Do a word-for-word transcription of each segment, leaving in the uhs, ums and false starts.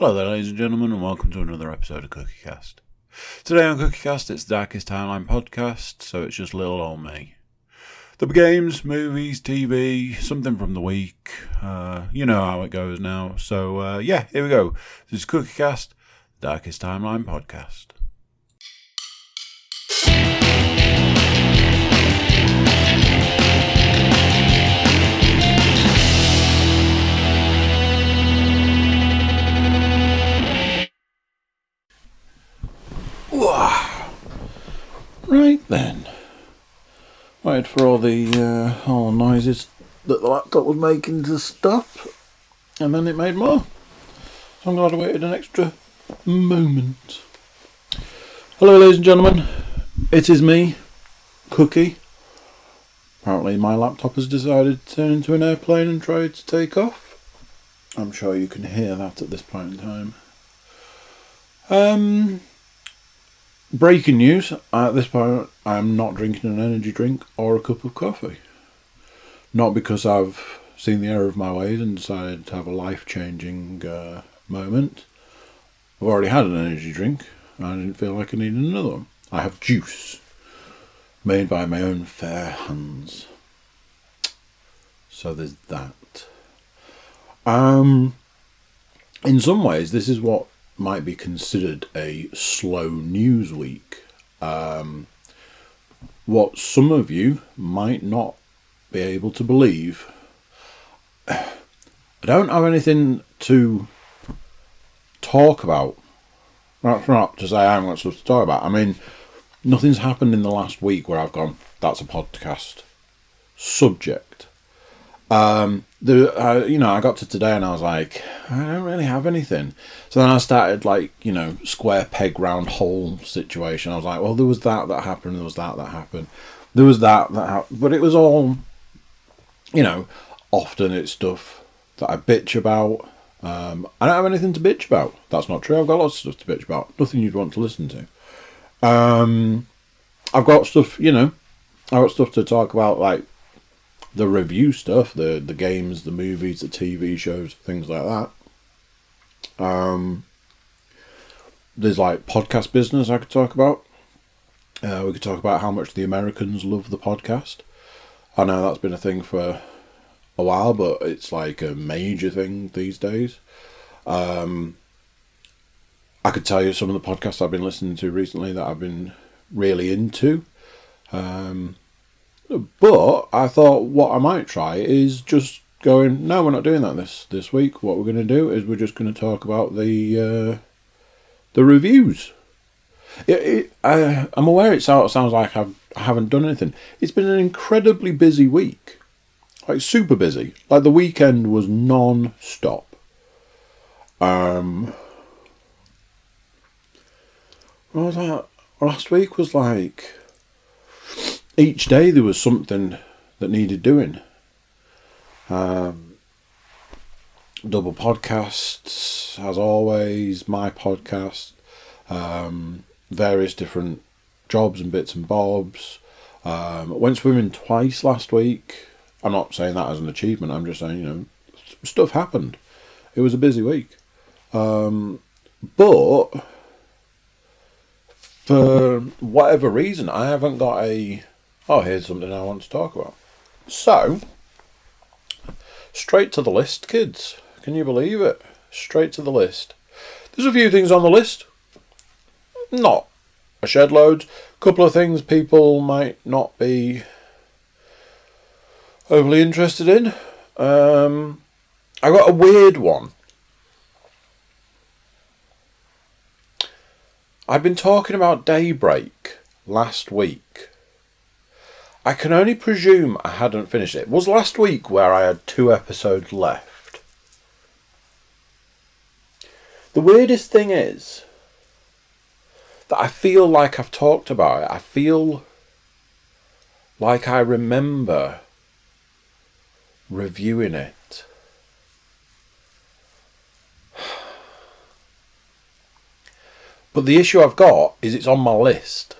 Hello there, ladies and gentlemen, and welcome to another episode of Cookie Cast. Today on Cookie Cast, it's Darkest Timeline podcast, so it's just little old me. There'll be games, movies, T V, something from the week. Uh, you know how it goes now. So, uh, yeah, here we go. This is Cookie Cast, Darkest Timeline podcast. Right then, waited for all the uh, all the noises that the laptop was making to stop, and then it made more. So I'm glad I waited an extra moment. Hello ladies and gentlemen, it is me, Cookie. Apparently my laptop has decided to turn into an airplane and try to take off. I'm sure you can hear that at this point in time. Um... Breaking news, at this point I'm not drinking an energy drink or a cup of coffee. Not because I've seen the error of my ways and decided to have a life-changing uh, moment. I've already had an energy drink and I didn't feel like I needed another one. I have juice, made by my own fair hands. So there's that. Um, in some ways this is what might be considered a slow news week. Um, what some of you might not be able to believe. I don't have anything to talk about. That's not to say I haven't got stuff to talk about. I mean, nothing's happened in the last week where I've gone, that's a podcast subject. Um, the uh, you know, I got to today and I was like, I don't really have anything. So then I started like, you know, square peg round hole situation. I was like, well, there was that that happened, there was that that happened, there was that that happened. But it was all, you know, often it's stuff that I bitch about. Um, I don't have anything to bitch about. That's not true. I've got lots of stuff to bitch about. Nothing you'd want to listen to. Um, I've got stuff, you know, I've got stuff to talk about, like the review stuff, the the games, the movies, the T V shows, things like that. Um, there's like podcast business I could talk about. Uh, we could talk about how much the Americans love the podcast. I know that's been a thing for a while, but it's like a major thing these days. Um, I could tell you some of the podcasts I've been listening to recently that I've been really into. Um... But I thought what I might try is just going, no, we're not doing that this, this week. What we're going to do is we're just going to talk about the uh, the reviews. It, it, I, I'm aware it sounds like I've, I haven't done anything. It's been an incredibly busy week. Like, super busy. Like, the weekend was non-stop. Um, what was that? Last week was like... Each day there was something that needed doing. Um, double podcasts, as always, my podcast, um, various different jobs and bits and bobs. Um, went swimming twice last week. I'm not saying that as an achievement, I'm just saying, you know, stuff happened. It was a busy week. Um, but, for whatever reason, I haven't got a... Oh, here's something I want to talk about. So, straight to the list, kids. Can you believe it? Straight to the list. There's a few things on the list. Not a shed load. A couple of things people might not be overly interested in. Um, I got a weird one. I've been talking about Daybreak last week. I can only presume I hadn't finished it. It was last week where I had two episodes left. The weirdest thing is that I feel like I've talked about it. I feel like I remember reviewing it. But the issue I've got is it's on my list.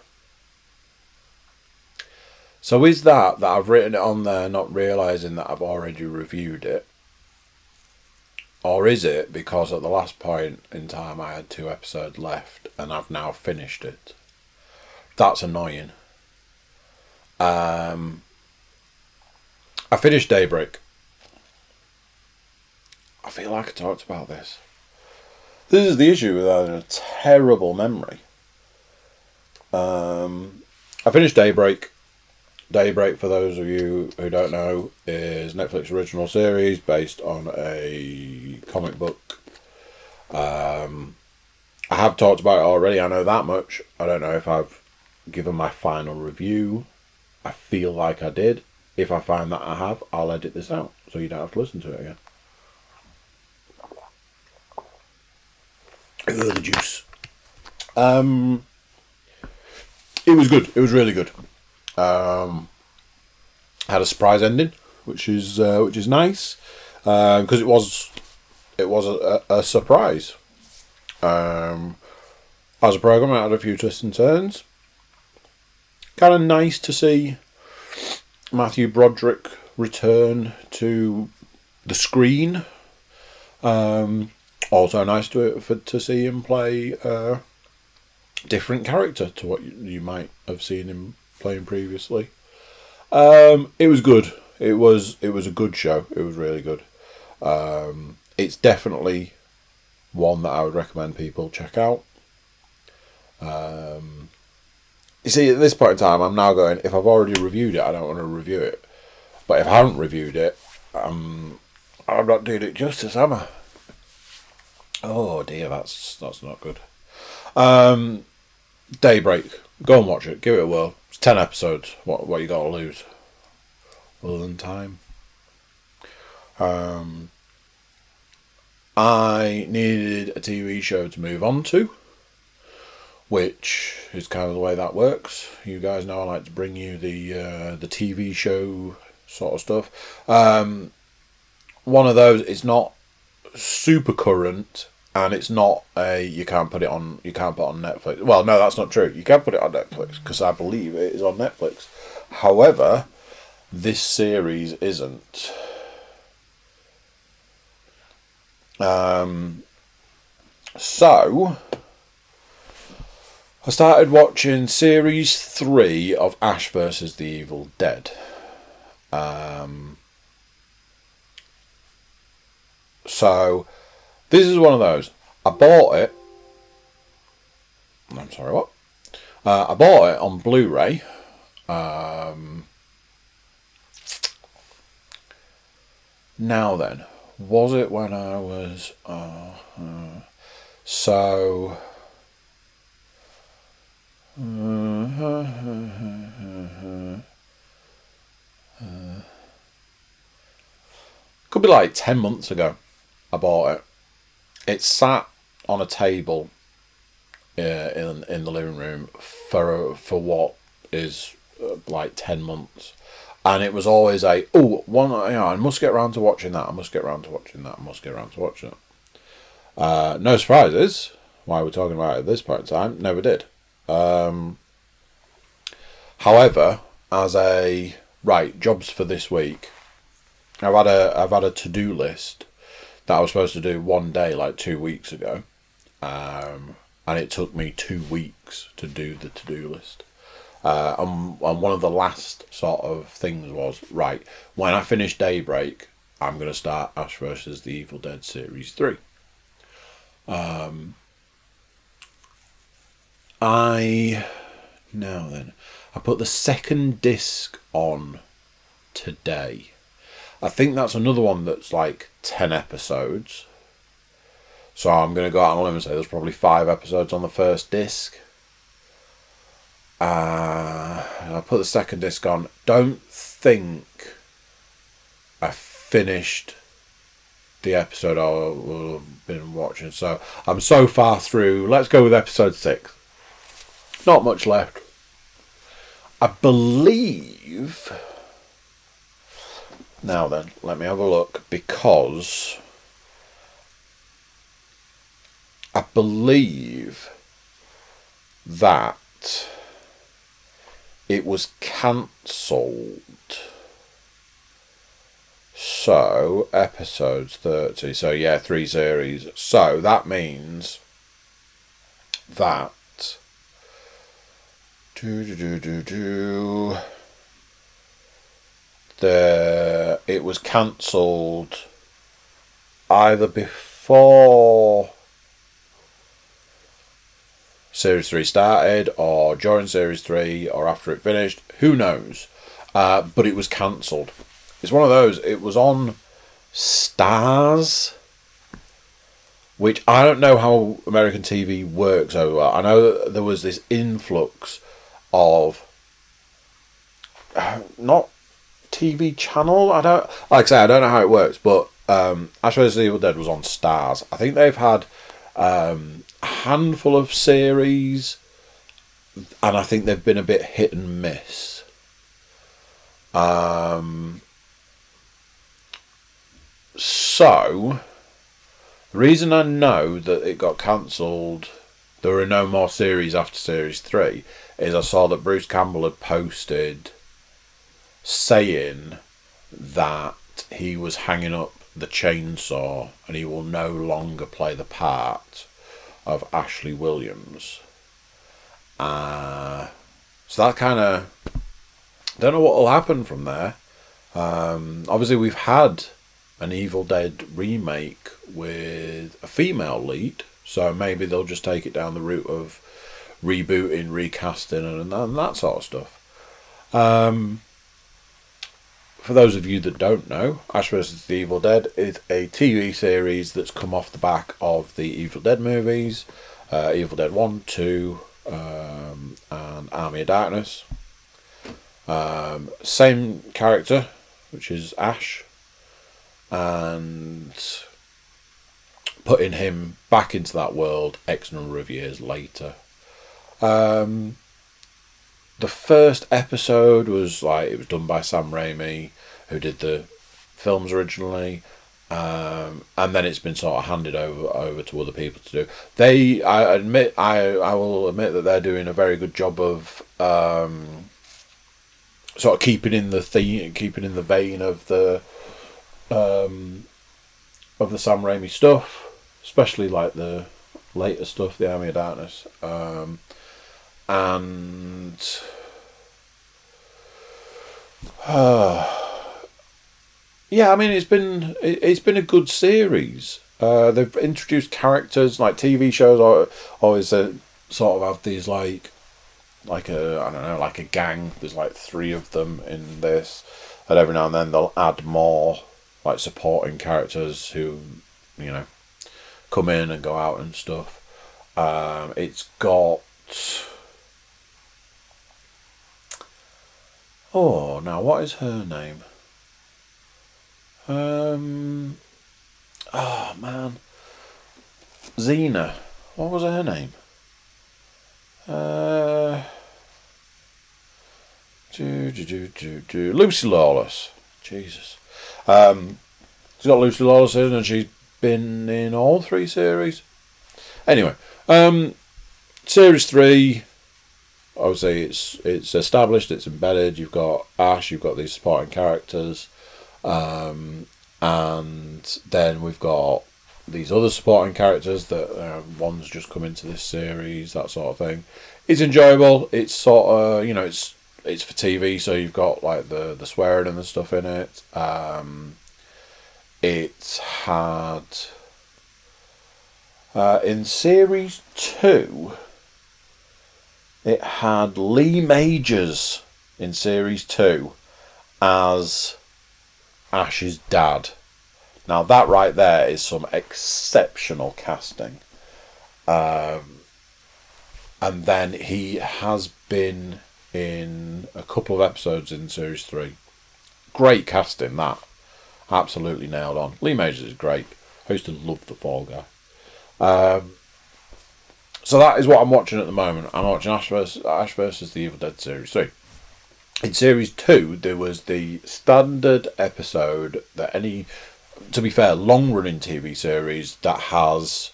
So is that, that I've written it on there not realising that I've already reviewed it? Or is it because at the last point in time I had two episodes left and I've now finished it? That's annoying. Um, I finished Daybreak. I feel like I talked about this. This is the issue with having a terrible memory. Um, I finished Daybreak. Daybreak, for those of you who don't know, is Netflix original series based on a comic book. Um, I have talked about it already, I know that much. I don't know if I've given my final review. I feel like I did. If I find that I have, I'll edit this out so you don't have to listen to it again. Ugh, the juice. Um, it was good. It was really good. Um, had a surprise ending, which is uh, which is nice, because um, it was it was a, a surprise. Um, as a program, I had a few twists and turns. Kind of nice to see Matthew Broderick return to the screen. Um, also nice to for, to see him play a different character to what you, you might have seen him playing previously. Um, it was good. It was it was a good show. It was really good. Um, it's definitely one that I would recommend people check out. Um, you see, at this point in time, I'm now going, if I've already reviewed it, I don't want to review it. But if I haven't reviewed it, um, I'm not doing it justice, am I? Oh dear, that's that's not good. Um, Daybreak. Go and watch it. Give it a whirl. It's ten episodes. What what you got to lose? Other than time. Um, I needed a T V show to move on to, which is kind of the way that works. You guys know I like to bring you the uh, the T V show sort of stuff. Um, one of those. It's not super current. And it's not a, you can't put it on, you can't put it on Netflix. Well, no, that's not true. You can put it on Netflix, because I believe it is on Netflix. However, this series isn't. Um, so, I started watching series three of Ash versus. the Evil Dead. Um, so... This is one of those. I bought it. I'm sorry, what? Uh, I bought it on Blu-ray. Um, now then, was it when I was... Uh, uh, so... Uh, uh, uh, uh, uh, could be like ten months ago I bought it. It sat on a table uh, in in the living room for for what is uh, like ten months, and it was always a oh one you know, I must get round to watching that I must get round to watching that I must get round to watching it. Uh, no surprises why we're talking about it at this point in time. Never did. Um, however, as a right jobs for this week, I've had a I've had a to do list that I was supposed to do one day like two weeks ago, um, and it took me two weeks to do the to-do list, uh, and, and one of the last sort of things was, right, when I finish Daybreak, I'm going to start Ash versus. the Evil Dead Series three. Um, I, now then, I put the second disc on today. I think that's another one that's like ten episodes. So I'm going to go out on a limb and say there's probably five episodes on the first disc. Uh, I'll put the second disc on. Don't think I finished the episode I've been watching. So I'm so far through. Let's go with episode six. Not much left. I believe... Now then, let me have a look, because I believe that it was cancelled. So, episodes thirty. So, yeah, three series. So, that means that... Do, do, do, do, do. The, it was cancelled either before Series three started, or during Series three, or after it finished. Who knows? Uh, but it was cancelled. It's one of those. It was on Stars, which I don't know how American T V works over. I know that there was this influx of uh, not T V channel. I don't like I say I don't know how it works, but um, Ash versus. the Evil Dead was on Stars. I think they've had um, a handful of series, and I think they've been a bit hit and miss. Um. So, the reason I know that it got cancelled, there were no more series after Series three, is I saw that Bruce Campbell had posted saying that he was hanging up the chainsaw and he will no longer play the part of Ashley Williams. Uh, so that kind of... don't know what will happen from there. Um, obviously, we've had an Evil Dead remake with a female lead, so maybe they'll just take it down the route of rebooting, recasting, and, and that sort of stuff. Um... For those of you that don't know, Ash versus. the Evil Dead is a T V series that's come off the back of the Evil Dead movies, uh, Evil Dead one, two, um, and Army of Darkness. Um, same character, which is Ash, and putting him back into that world X number of years later. Um... The first episode was like it was done by Sam Raimi, who did the films originally, um, and then it's been sort of handed over over to other people to do. They, I admit, I I will admit that they're doing a very good job of um, sort of keeping in the theme, keeping in the vein of the um, of the Sam Raimi stuff, especially like the later stuff, the Army of Darkness. Um, And uh, yeah, I mean, it's been it's been a good series. Uh, they've introduced characters like T V shows. Or always uh, sort of have these like like a I don't know like a gang. There's like three of them in this, and every now and then they'll add more like supporting characters who, you know, come in and go out and stuff. Um, it's got. Oh, now what is her name? Um, oh man, Xena. What was her name? Uh, do do do do do. Lucy Lawless. Jesus. Um, she's got Lucy Lawless in, and she's been in all three series. Anyway, um, series three. Obviously, it's it's established, it's embedded. You've got Ash, you've got these supporting characters, um, and then we've got these other supporting characters that uh, one's just come into this series, that sort of thing. It's enjoyable. It's sort of, you know, it's it's for T V, so you've got like the the swearing and the stuff in it. Um, it's had uh, in series two. It had Lee Majors in Series two as Ash's dad. Now that right there is some exceptional casting. Um, and then he has been in a couple of episodes in Series three. Great casting, that. Absolutely nailed on. Lee Majors is great. I used to love The Fall Guy. Um... So that is what I'm watching at the moment. I'm watching Ash versus, Ash versus the Evil Dead Series three. In Series two, there was the standard episode that any, to be fair, long-running T V series that has...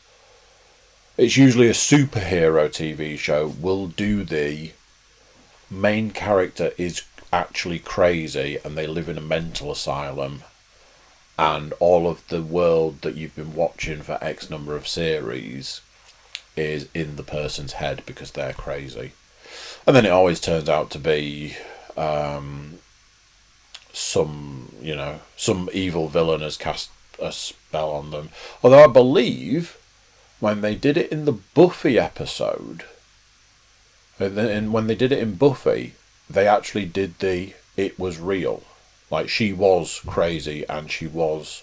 It's usually a superhero T V show will do the main character is actually crazy and they live in a mental asylum and all of the world that you've been watching for X number of series is in the person's head because they're crazy. And then it always turns out to be um, some, you know, some evil villain has cast a spell on them. Although I believe when they did it in the Buffy episode, and when they did it in Buffy, they actually did the it was real. Like, she was crazy and she was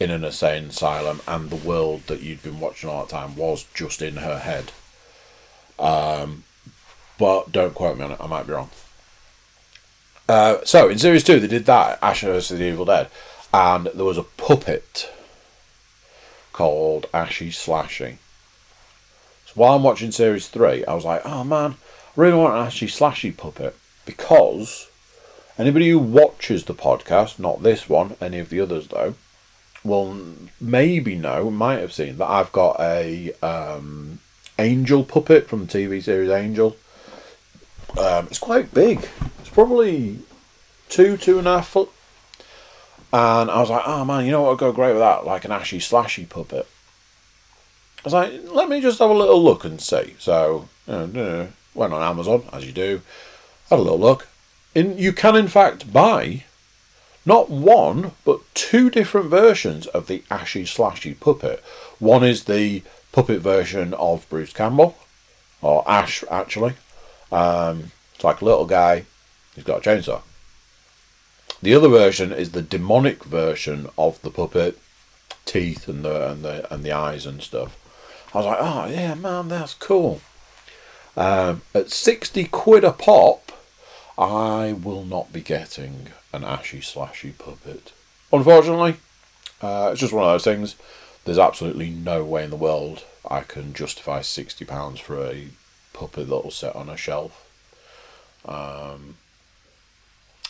in an insane asylum, and the world that you'd been watching all that time was just in her head. Um, but don't quote me on it, I might be wrong. Uh, so, in Series two, they did that, Ash versus the Evil Dead, and there was a puppet called Ashy Slashy. So while I'm watching Series three, I was like, oh man, I really want an Ashy Slashy puppet, because anybody who watches the podcast, not this one, any of the others though, will maybe know, might have seen, that I've got a um, Angel puppet from the T V series Angel. Um, it's quite big. It's probably two, two and a half foot. And I was like, oh man, you know what would go great with that? Like an Ashy Slashy puppet. I was like, let me just have a little look and see. So, you know, went on Amazon, as you do, had a little look. In, you can, in fact, buy not one, but two different versions of the Ashy Slashy puppet. One is the puppet version of Bruce Campbell, or Ash, actually. Um, it's like a little guy, he's got a chainsaw. The other version is the demonic version of the puppet, teeth and the and the, and the eyes and stuff. I was like, oh yeah, man, that's cool. Um, at sixty quid a pop, I will not be getting an Ashy Slashy puppet, unfortunately. Uh, it's just one of those things. There's absolutely no way in the world I can justify sixty pounds for a puppet that'll sit on a shelf. Um,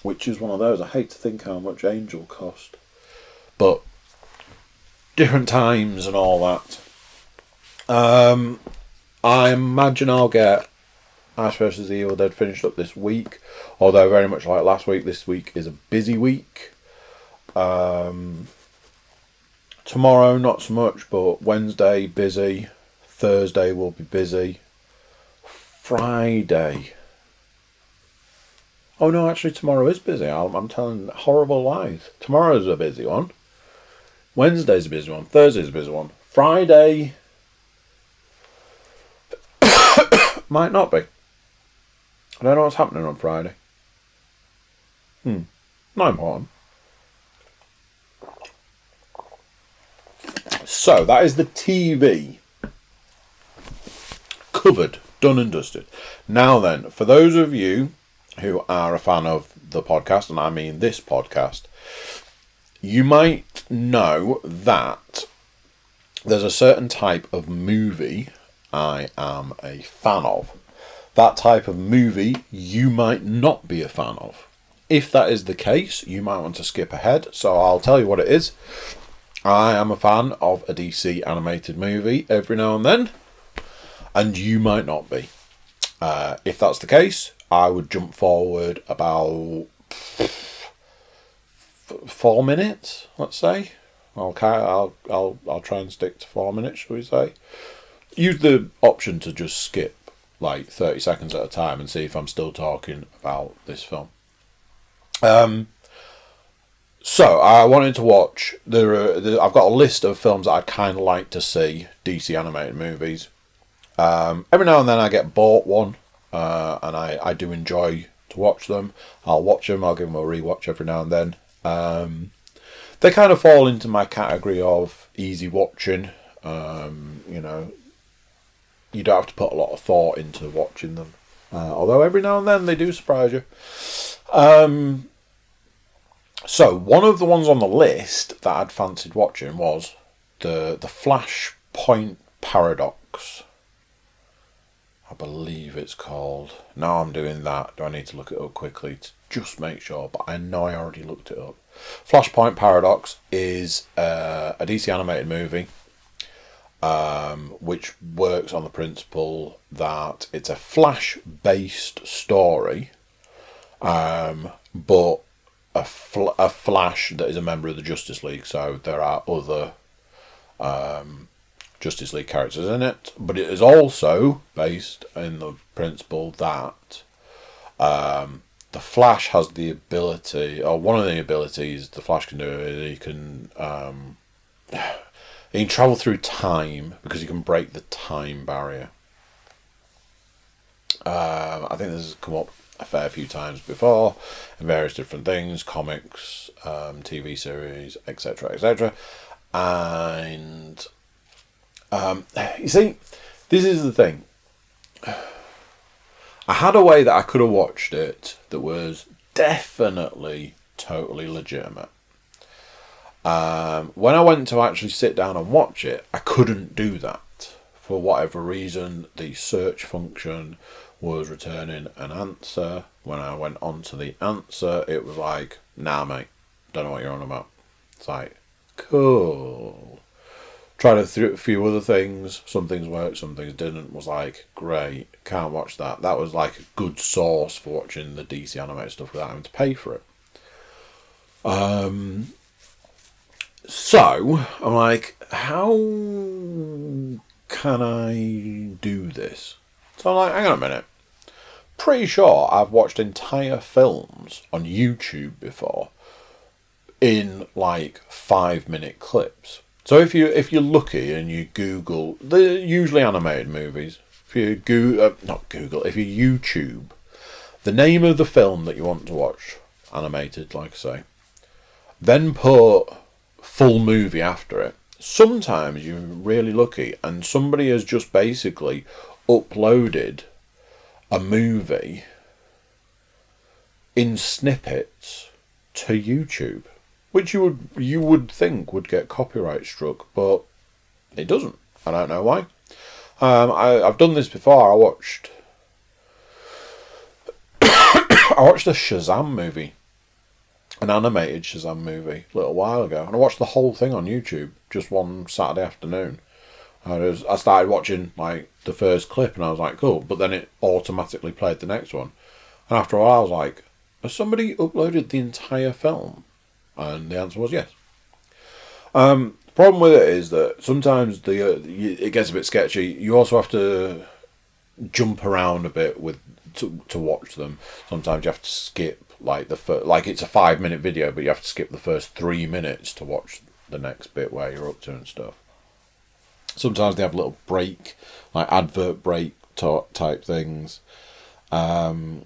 which is one of those. I hate to think how much Angel cost. But different times and all that. Um, I imagine I'll get Ash versus. the Evil Dead finished up this week, although very much like last week, this week is a busy week. Um, tomorrow, not so much, but Wednesday, busy. Thursday will be busy. Friday. Oh no, actually tomorrow is busy. I'm, I'm telling horrible lies. Tomorrow's a busy one. Wednesday's a busy one. Thursday's a busy one. Friday might not be. I don't know what's happening on Friday. Hmm. Not important. So, that is the T V. Covered. Done and dusted. Now then, for those of you who are a fan of the podcast, and I mean this podcast, you might know that there's a certain type of movie I am a fan of. That type of movie you might not be a fan of. If that is the case, you might want to skip ahead, so I'll tell you what it is. I am a fan of a D C animated movie every now and then, and you might not be. Uh, if that's the case, I would jump forward about four minutes, let's say. I'll, I'll, I'll, I'll try and stick to four minutes, shall we say. Use the option to just skip like thirty seconds at a time and see if I'm still talking about this film. Um, so I wanted to watch, there are, there, I've got a list of films that I'd kind of like to see, D C animated movies. Um, every now and then I get bought one, uh, and I, I do enjoy to watch them. I'll watch them, I'll give them a rewatch every now and then. Um, they kind of fall into my category of easy watching. Um, you know, you don't have to put a lot of thought into watching them. Uh, although every now and then they do surprise you. Um, so one of the ones on the list that I'd fancied watching was the the Flashpoint Paradox. I believe it's called. Now I'm doing that. Do I need to look it up quickly to just make sure? But I know I already looked it up. Flashpoint Paradox is uh, a D C animated movie, um, which works on the principle that it's a Flash-based story, um, but a, fl- a Flash that is a member of the Justice League, so there are other um, Justice League characters in it, but it is also based in the principle that um, the Flash has the ability, or one of the abilities the Flash can do is he can um, he can travel through time because he can break the time barrier. Um, I think this has come up a fair few times before in various different things, comics, um, T V series, etc, etc, and um, you see, this is the thing. I had a way that I could have watched it that was definitely totally legitimate. Um, when I went to actually sit down and watch it, I couldn't do that. For whatever reason, the search function was returning an answer. When I went on to the answer, it was like, nah, mate, don't know what you're on about. It's like, cool. Tried a th- few other things. Some things worked, some things didn't. Was like, great, can't watch that. That was like a good source for watching the D C animated stuff without having to pay for it. Um. So, I'm like, how can I do this? So I'm like, hang on a minute. Pretty sure I've watched entire films on YouTube before in like five minute clips. So if you if you're lucky and you Google, they're usually animated movies. If you go uh, not Google, if you YouTube the name of the film that you want to watch, animated, like I say, then put full movie after it. Sometimes you're really lucky and somebody has just basically uploaded a movie in snippets to YouTube, which you would you would think would get copyright struck, but it doesn't. I don't know why. Um, I, I've done this before. I watched I watched a Shazam movie. An animated Shazam movie a little while ago, and I watched the whole thing on YouTube just one Saturday afternoon. I, was, I started watching like the first clip and I was like, cool, but then it automatically played the next one, and after a while I was like, has somebody uploaded the entire film? And the answer was yes. Um, the problem with it is that sometimes the uh, it gets a bit sketchy. You also have to jump around a bit with to, to watch them. Sometimes you have to skip Like the fir- like it's a five minute video, but you have to skip the first three minutes to watch the next bit where you're up to and stuff. Sometimes they have a little break, like advert break talk type things. Um,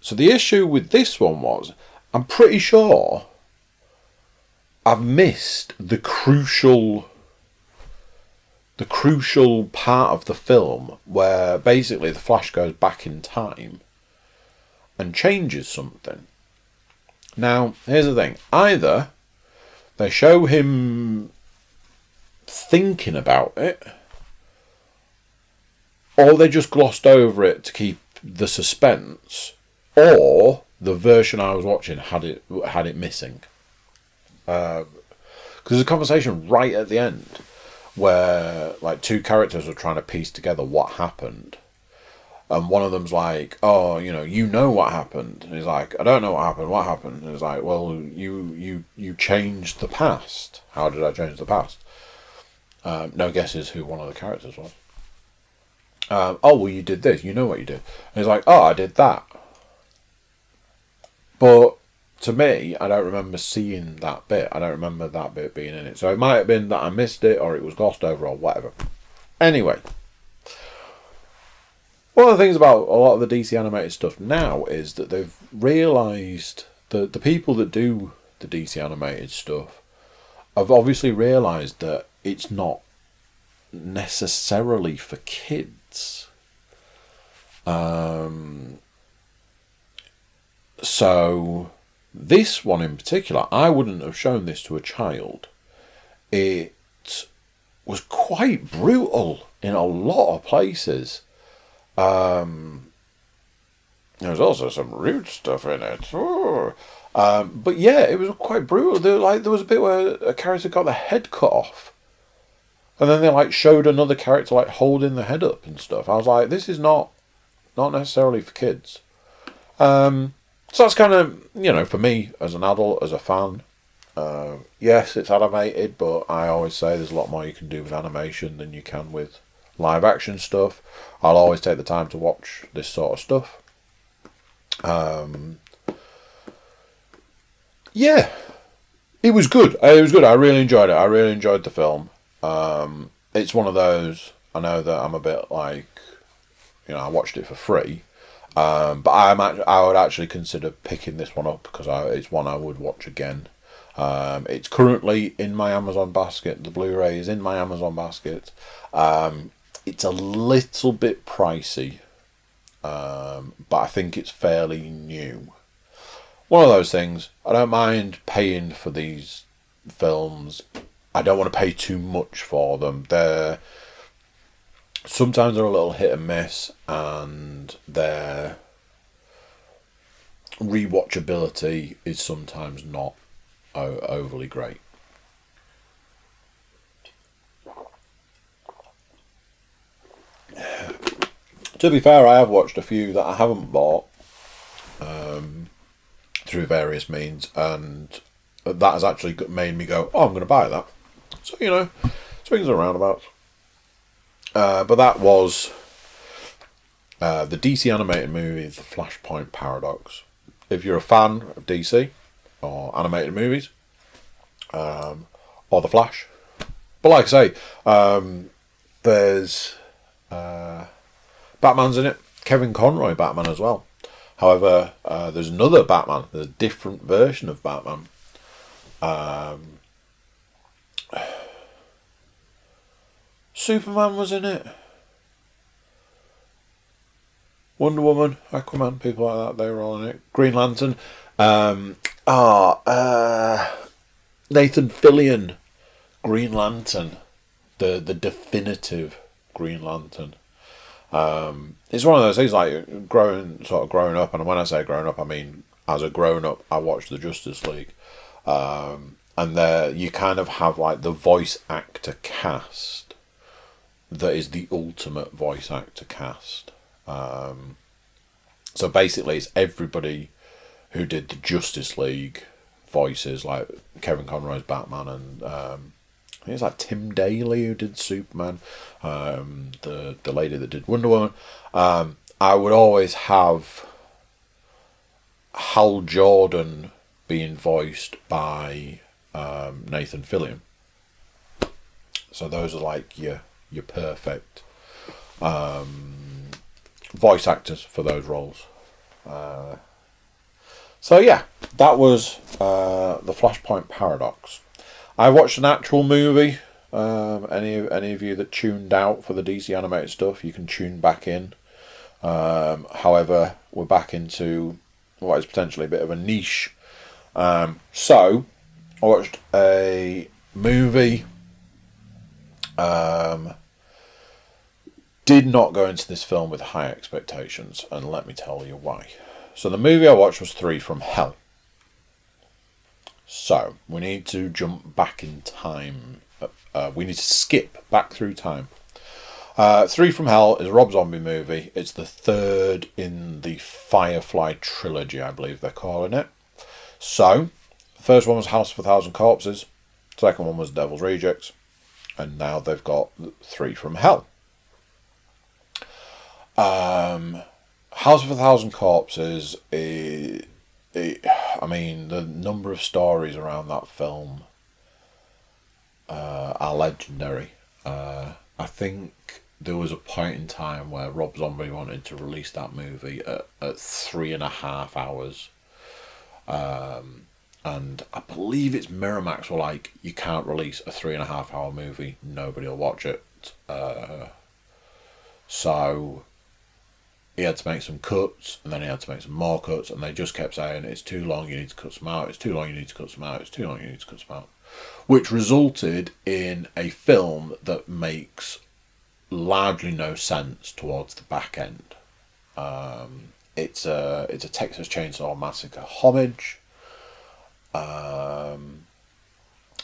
so the issue with this one was, I'm pretty sure I've missed the crucial, the crucial part of the film where basically the Flash goes back in time and changes something. Now, here's the thing. Either they show him thinking about it, or they just glossed over it to keep the suspense, or the version I was watching had it had it missing. Because uh, there's a conversation right at the end where like two characters were trying to piece together what happened. And one of them's like, oh, you know, you know what happened. And he's like, I don't know what happened. What happened? And he's like, well, you you, you changed the past. How did I change the past? Um, no guesses who one of the characters was. Um, oh, well, you did this. You know what you did. And he's like, oh, I did that. But to me, I don't remember seeing that bit. I don't remember that bit being in it. So it might have been that I missed it, or it was glossed over, or whatever. Anyway. One of the things about a lot of the D C animated stuff now is that they've realised that the people that do the D C animated stuff have obviously realised that it's not necessarily for kids. Um, so this one in particular, I wouldn't have shown this to a child. It was quite brutal in a lot of places. Um, there's also some rude stuff in it. Um, but yeah, it was quite brutal. There, like, there was a bit where a character got the head cut off, and then they like showed another character like holding the head up and stuff. I was like, this is not not necessarily for kids. Um, So that's kind of, you know, for me, as an adult, as a fan, uh, yes, it's animated, but I always say there's a lot more you can do with animation than you can with live action stuff. I'll always take the time to watch this sort of stuff. Um, yeah, it was good. It was good. I really enjoyed it. I really enjoyed the film. Um, it's one of those, I know that I'm a bit like, you know, I watched it for free. Um, but I'm act- I would actually consider picking this one up because I, it's one I would watch again. Um, it's currently in my Amazon basket. The Blu-ray is in my Amazon basket. Um, it's a little bit pricey, um, but I think it's fairly new. One of those things, I don't mind paying for these films. I don't want to pay too much for them. They're... Sometimes they're a little hit and miss, and their rewatchability is sometimes not o- overly great. To be fair, I have watched a few that I haven't bought um, through various means, and that has actually made me go, oh, I'm going to buy that. So, you know, swings and roundabouts. Uh, but that was uh, the D C animated movie, The Flashpoint Paradox. If you're a fan of D C or animated movies, um, or The Flash, but like I say, um, there's uh, Batman's in it. Kevin Conroy Batman as well. However, uh, there's another Batman. There's a different version of Batman. Um, Superman was in it. Wonder Woman, Aquaman, people like that, they were all in it. Green Lantern. Um, ah, uh, Nathan Fillion, Green Lantern. The the definitive Green Lantern. Um, it's one of those things, like, growing, sort of growing up, and when I say growing up, I mean, as a grown-up, I watched the Justice League. Um, and there, you kind of have, like, the voice actor cast. That is the ultimate voice actor cast. Um, so basically it's everybody who did the Justice League voices, like Kevin Conroy's Batman, and um, I think it's like Tim Daly who did Superman, um, the, the lady that did Wonder Woman. Um, I would always have Hal Jordan being voiced by um, Nathan Fillion. So those are like your... You're perfect um, voice actors for those roles. Uh, so yeah, that was uh, The Flashpoint Paradox. I watched an actual movie. Um, any any of you that tuned out for the D C animated stuff, you can tune back in. Um, however, we're back into what is potentially a bit of a niche. Um, so I watched a movie. Um, did not go into this film with high expectations, and let me tell you why. So the movie I watched was three from Hell. So we need to jump back in time. Uh, we need to skip back through time. Uh, three from Hell is a Rob Zombie movie. It's the third in the Firefly trilogy, I believe they're calling it. So the first one was House of a Thousand Corpses. The second one was Devil's Rejects. And now they've got Three from Hell. Um, House of a Thousand Corpses, it, it, I mean, the number of stories around that film uh, are legendary. Uh, I think there was a point in time where Rob Zombie wanted to release that movie at, at three and a half hours. Um... And I believe it's Miramax were like, you can't release a three and a half hour movie. Nobody will watch it. Uh, so he had to make some cuts, and then he had to make some more cuts. And they just kept saying, it's too long, you need to cut some out. It's too long, you need to cut some out. It's too long, you need to cut some out. Which resulted in a film that makes largely no sense towards the back end. Um, it's a, it's a Texas Chainsaw Massacre homage. Um,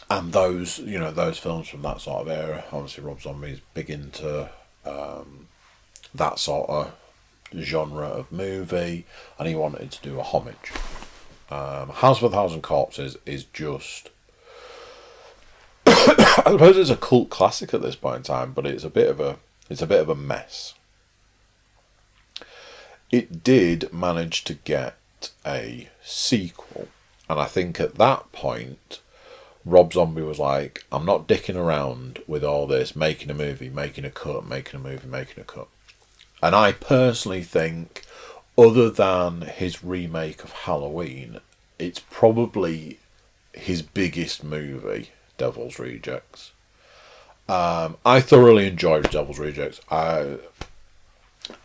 and those, you know, those films from that sort of era, obviously Rob Zombie is big into um, that sort of genre of movie, and he wanted to do a homage. Um, House of a Thousand Corpses is just... I suppose it's a cult classic at this point in time, but it's a bit of a it's a bit of a mess. It did manage to get a sequel, and I think at that point Rob Zombie was like, I'm not dicking around with all this, making a movie, making a cut, making a movie, making a cut. And I personally think, other than his remake of Halloween, it's probably his biggest movie, Devil's Rejects. Um, I thoroughly enjoyed Devil's Rejects. I,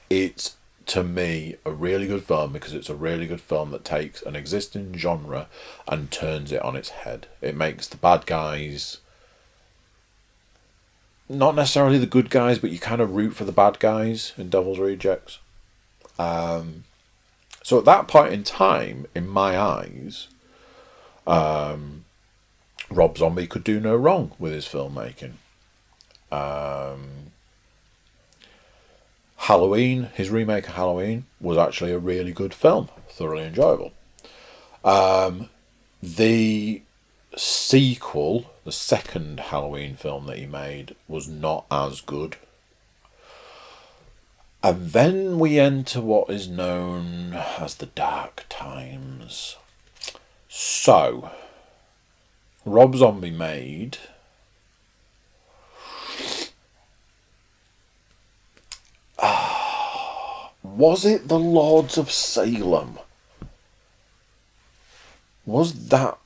it's, to me, a really good film because it's a really good film that takes an existing genre and turns it on its head. It makes the bad guys... not necessarily the good guys, but you kind of root for the bad guys in Devil's Rejects. Um, so at that point in time, in my eyes, um, Rob Zombie could do no wrong with his filmmaking. Um, Halloween, his remake of Halloween, was actually a really good film. Thoroughly enjoyable. Um, the sequel, the second Halloween film that he made, was not as good. And then we enter what is known as the Dark Times. So, Rob Zombie made uh, was it The Lords of Salem? Was that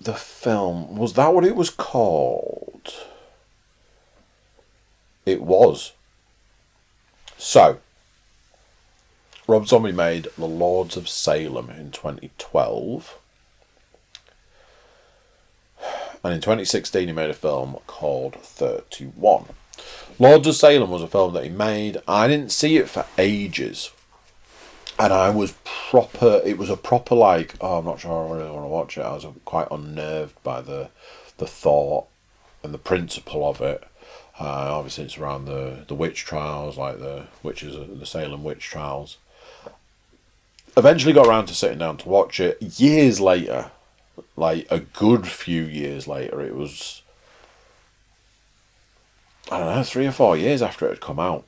the film? Was that what it was called? It was. So, Rob Zombie made The Lords of Salem in twenty twelve. And in twenty sixteen he made a film called thirty-one. Lords of Salem was a film that he made. I didn't see it for ages. And I was proper, it was a proper like, oh, I'm not sure I really want to watch it. I was quite unnerved by the the thought and the principle of it. Uh, obviously it's around the, the witch trials, like the witches, the Salem witch trials. Eventually got around to sitting down to watch it. Years later, like a good few years later, it was, I don't know, three or four years after it had come out.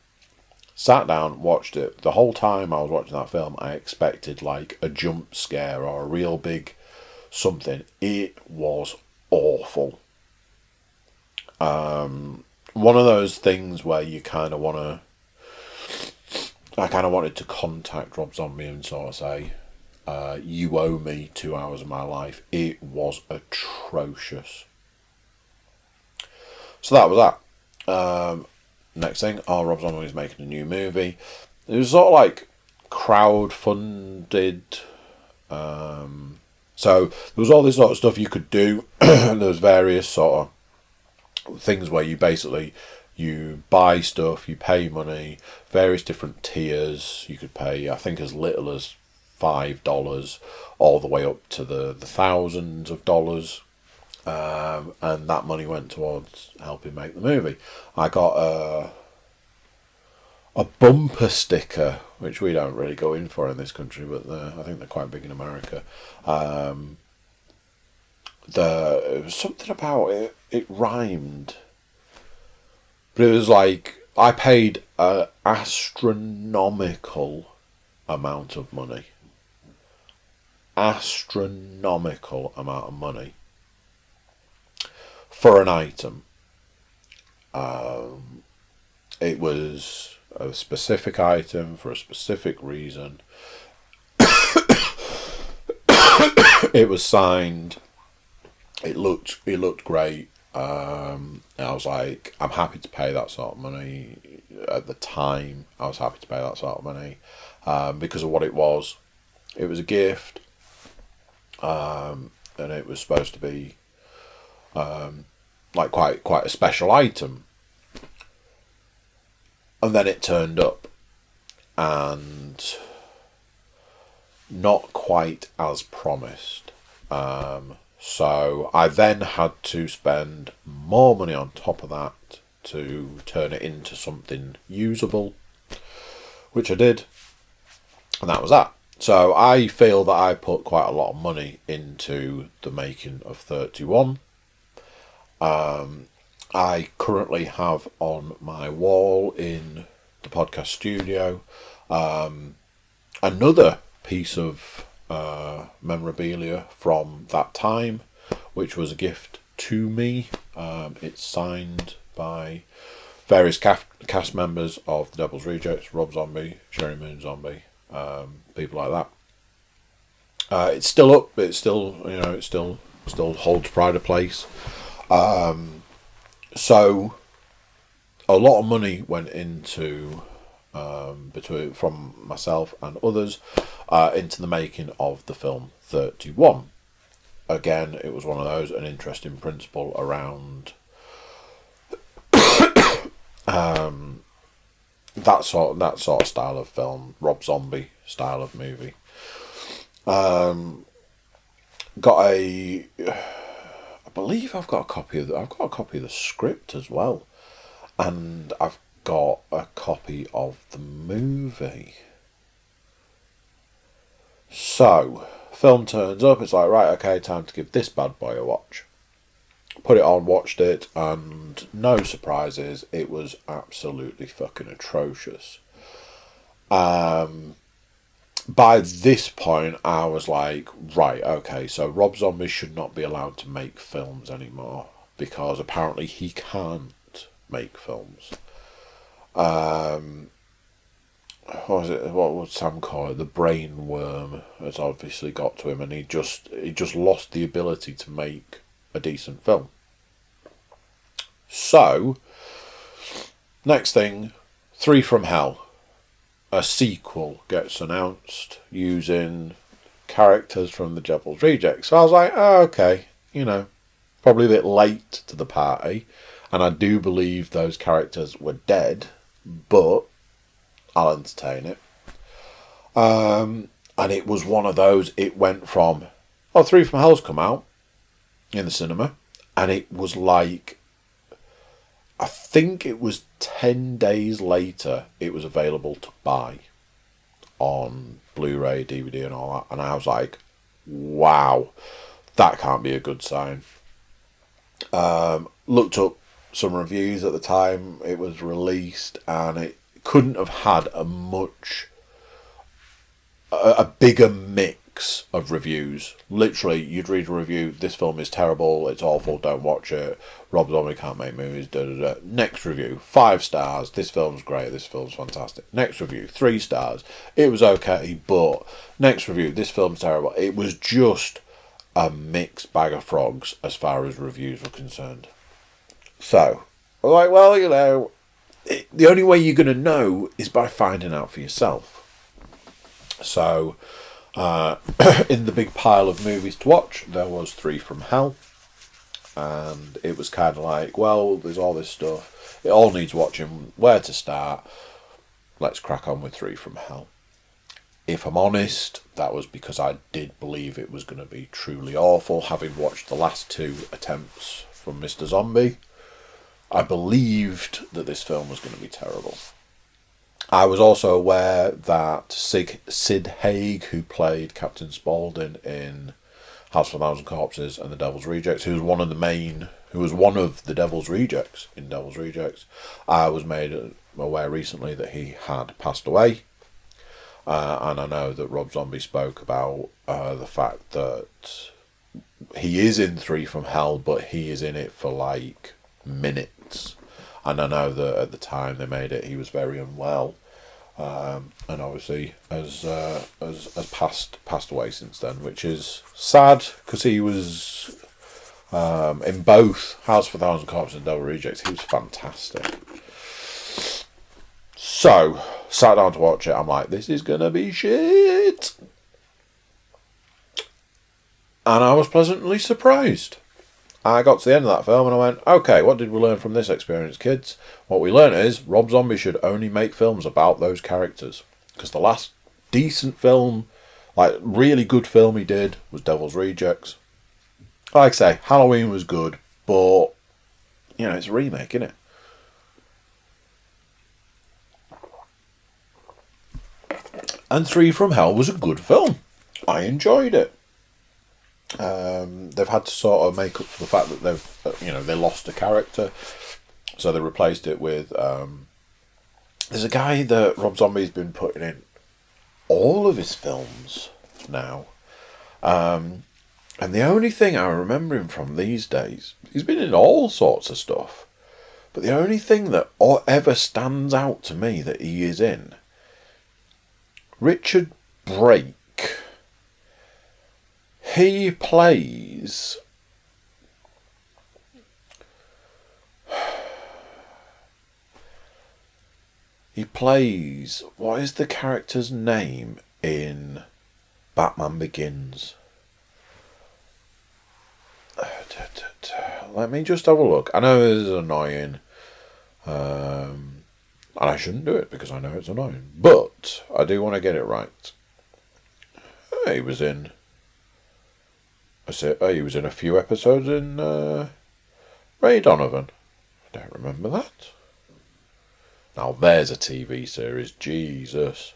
Sat down, watched it. The whole time I was watching that film, I expected like a jump scare or a real big something. It was awful. Um, one of those things where you kind of want to... I kind of wanted to contact Rob Zombie and sort of say, uh, you owe me two hours of my life. It was atrocious. So that was that. Um... Next thing, oh, Rob Zombie is making a new movie. It was sort of like crowdfunded. Um, so there was all this sort of stuff you could do. There was various sort of things where you basically, you buy stuff, you pay money, various different tiers. You could pay, I think, as little as five dollars all the way up to the, the thousands of dollars. Um, and that money went towards helping make the movie. I got a, a bumper sticker, which we don't really go in for in this country, but I think they're quite big in America. Um, the, it was something about it, it rhymed. But it was like, I paid an astronomical amount of money. Astronomical amount of money. For an item. Um, it was a specific item for a specific reason. It was signed. It looked it looked great. Um, and I was like, I'm happy to pay that sort of money. At the time, I was happy to pay that sort of money. Um, because of what it was. It was a gift. Um, and it was supposed to be um, like quite quite a special item, and then it turned up, and not quite as promised. Um, so I then had to spend more money on top of that to turn it into something usable, which I did. and that was that. So I feel that I put quite a lot of money into the making of thirty-one. Um, I currently have on my wall in the podcast studio um, another piece of uh, memorabilia from that time, which was a gift to me. Um, it's signed by various cast members of the Devil's Rejects, Rob Zombie, Sherry Moon Zombie, um, people like that. Uh, it's still up. It's still, you know, it still still holds pride of place. Um, so a lot of money went into um, between from myself and others uh, into the making of the film thirty-one. Again, it was one of those, an interesting principle around um, that sort that sort of style of film, Rob Zombie style of movie. Um, got a, I believe I've got a copy of the, I've got a copy of the script as well, and I've got a copy of the movie. So, film turns up, it's like, right, okay, time to give this bad boy a watch. Put it on, watched it, and no surprises, it was absolutely fucking atrocious. Um, by this point, I was like, right, okay, so Rob Zombie should not be allowed to make films anymore, because apparently he can't make films. Um... What was it? What would Sam call it? The brain worm has obviously got to him, and he just he just lost the ability to make a decent film. So, next thing, three from Hell, a sequel gets announced using characters from the Devil's Rejects. So I was like, oh, okay, you know, probably a bit late to the party, and I do believe those characters were dead, but I'll entertain it. Um, and it was one of those, it went from, oh, three from Hell's come out in the cinema, and it was like, I think it was ten days later, it was available to buy on Blu-ray, D V D and all that, and I was like, wow, that can't be a good sign. Um, looked up some reviews at the time it was released, and it couldn't have had a much a, a bigger mix of reviews. Literally, you'd read a review, this film is terrible, it's awful, don't watch it, Rob Zombie can't make movies, da da da. Next review, five stars, this film's great, this film's fantastic. Next review, three stars, it was okay, but next review, this film's terrible. It was just a mixed bag of frogs as far as reviews were concerned. So, I was like, well, you know, It, the only way you're going to know is by finding out for yourself. So, uh, in the big pile of movies to watch, there was Three from Hell. And it was kind of like, well, there's all this stuff. It all needs watching. Where to start? Let's crack on with Three from Hell. If I'm honest, that was because I did believe it was going to be truly awful, having watched the last two attempts from Mister Zombie. I believed that this film was going to be terrible. I was also aware that Sig, Sid Haig, who played Captain Spaulding in House of a Thousand Corpses and The Devil's Rejects, who was one of the main, who was one of the Devil's Rejects in Devil's Rejects, I was made aware recently that he had passed away. Uh, and I know that Rob Zombie spoke about uh, the fact that he is in Three from Hell, but he is in it for like minutes. And I know that at the time they made it, he was very unwell, um, and obviously has uh, has has passed passed away since then, which is sad because he was um, in both House of a Thousand Corpses and Devil Rejects. He was fantastic. So sat down to watch it. I'm like, this is gonna be shit, and I was pleasantly surprised. I got to the end of that film and I went, okay, what did we learn from this experience, kids? What we learned is Rob Zombie should only make films about those characters. Because the last decent film, like really good film he did, was Devil's Rejects. Like I say, Halloween was good, but, you know, it's a remake, innit? And three from Hell was a good film. I enjoyed it. Um, they've had to sort of make up for the fact that they've, you know, they lost a character, so they replaced it with. Um, there's a guy that Rob Zombie's been putting in all of his films now, um, and the only thing I remember him from these days, he's been in all sorts of stuff, but the only thing that ever stands out to me that he is in, Richard Brake. He plays He plays what is the character's name in Batman Begins? Let me just have a look. I know this is annoying, um, and I shouldn't do it because I know it's annoying, but I do want to get it right. He was in I said, oh, he was in a few episodes in uh, Ray Donovan. I don't remember that. Now there's a T V series, Jesus.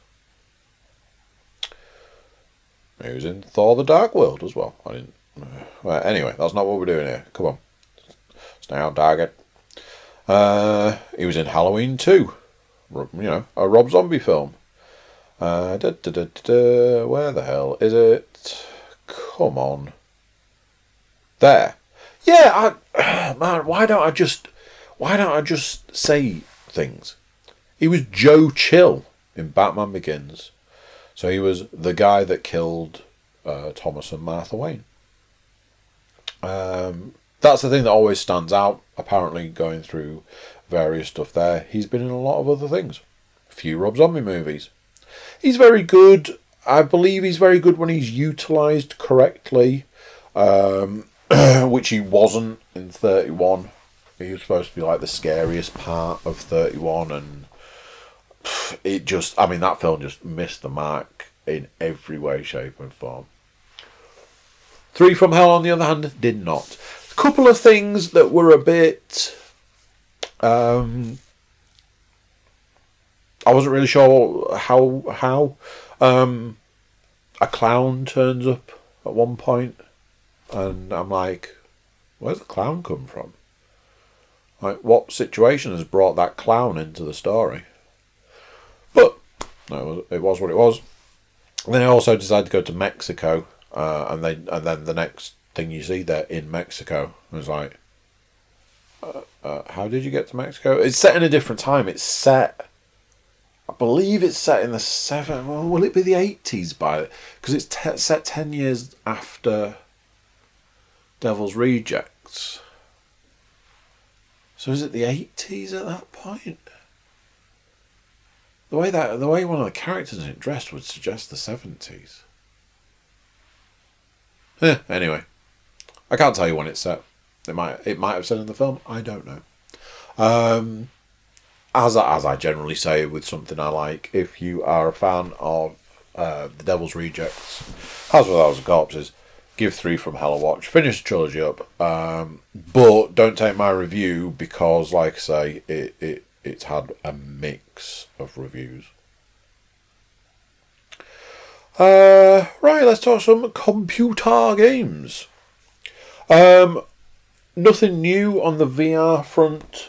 He was in Thor the Dark World as well. I didn't. Uh, well, anyway, that's not what we're doing here. Come on. Stay out, target. Uh, he was in Halloween two. You know, a Rob Zombie film. Uh, da, da, da, da, where the hell is it? Come on. There, yeah, I, man. Why don't I just, why don't I just say things? He was Joe Chill in Batman Begins, so he was the guy that killed uh, Thomas and Martha Wayne. Um, that's the thing that always stands out. Apparently, going through various stuff there, he's been in a lot of other things. A few Rob Zombie movies. He's very good. I believe he's very good when he's utilised correctly. Um, which he wasn't in thirty-one. He was supposed to be like the scariest part of thirty-one, and it just, I mean, that film just missed the mark in every way, shape and form. Three from Hell, on the other hand, did not. A couple of things that were a bit, um, I wasn't really sure how, how, um, a clown turns up at one point. And I'm like, where's the clown come from? Like, what situation has brought that clown into the story? But, no, it was what it was. And then I also decided to go to Mexico, uh, and, they, and then the next thing you see there in Mexico was like, uh, uh, how did you get to Mexico? It's set in a different time. It's set, I believe it's set in the seventies, well, will it be the eighties by it? Because it's te- set ten years after Devil's Rejects. So is it the eighties at that point? The way that the way one of the characters in it dressed would suggest the seventies. Eh, anyway, I can't tell you when it's set. It might it might have said in the film. I don't know. Um, as I, as I generally say with something I like, if you are a fan of uh, the Devil's Rejects, House of a Thousand Corpses, give Three from Hell a watch. Finish the trilogy up. Um, but don't take my review because, like I say, it, it, it's had a mix of reviews. Uh, right, let's talk some computer games. Um, nothing new on the V R front.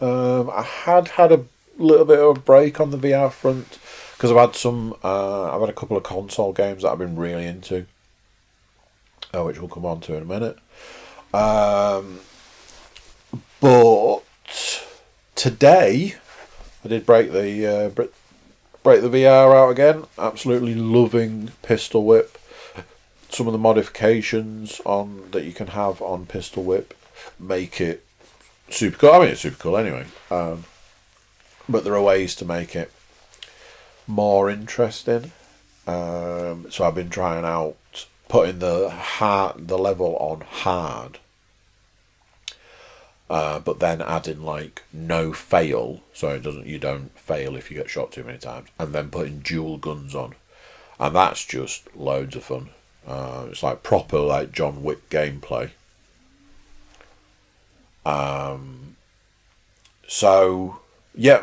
Um, I had had a little bit of a break on the V R front because I've had some. Uh, I've had a couple of console games that I've been really into, which we'll come on to in a minute. Um, but today, I did break the uh, break the V R out again. Absolutely loving Pistol Whip. Some of the modifications on that you can have on Pistol Whip make it super cool. I mean, it's super cool anyway. Um, but there are ways to make it more interesting. Um, so I've been trying out putting the hard, the level on hard, uh, but then adding like no fail, so it doesn't you don't fail if you get shot too many times, and then putting dual guns on, and that's just loads of fun. Uh, it's like proper like John Wick gameplay. Um. So yeah,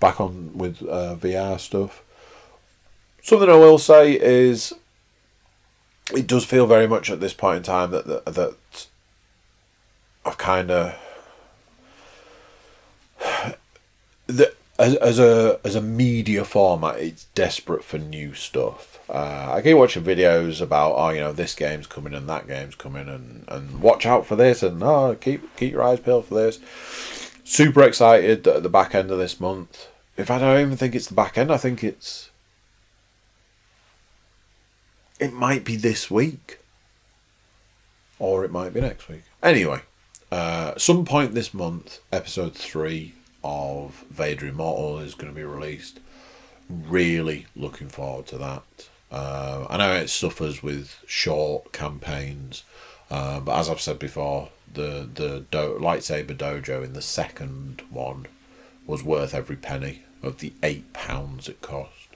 back on with uh, V R stuff. Something I will say is it does feel very much at this point in time that that, that I've kind of that as as a as a media format, it's desperate for new stuff. Uh, I keep watching videos about oh you know this game's coming and that game's coming and, and watch out for this and oh keep keep your eyes peeled for this. Super excited that at the back end of this month. In fact, I don't even think it's the back end. I think it's. It might be this week. Or it might be next week. Anyway, uh, some point this month, episode three of Vader Immortal is going to be released. Really looking forward to that. Uh, I know it suffers with short campaigns, uh, but as I've said before, the, the do- lightsaber dojo in the second one was worth every penny of the eight pounds it cost.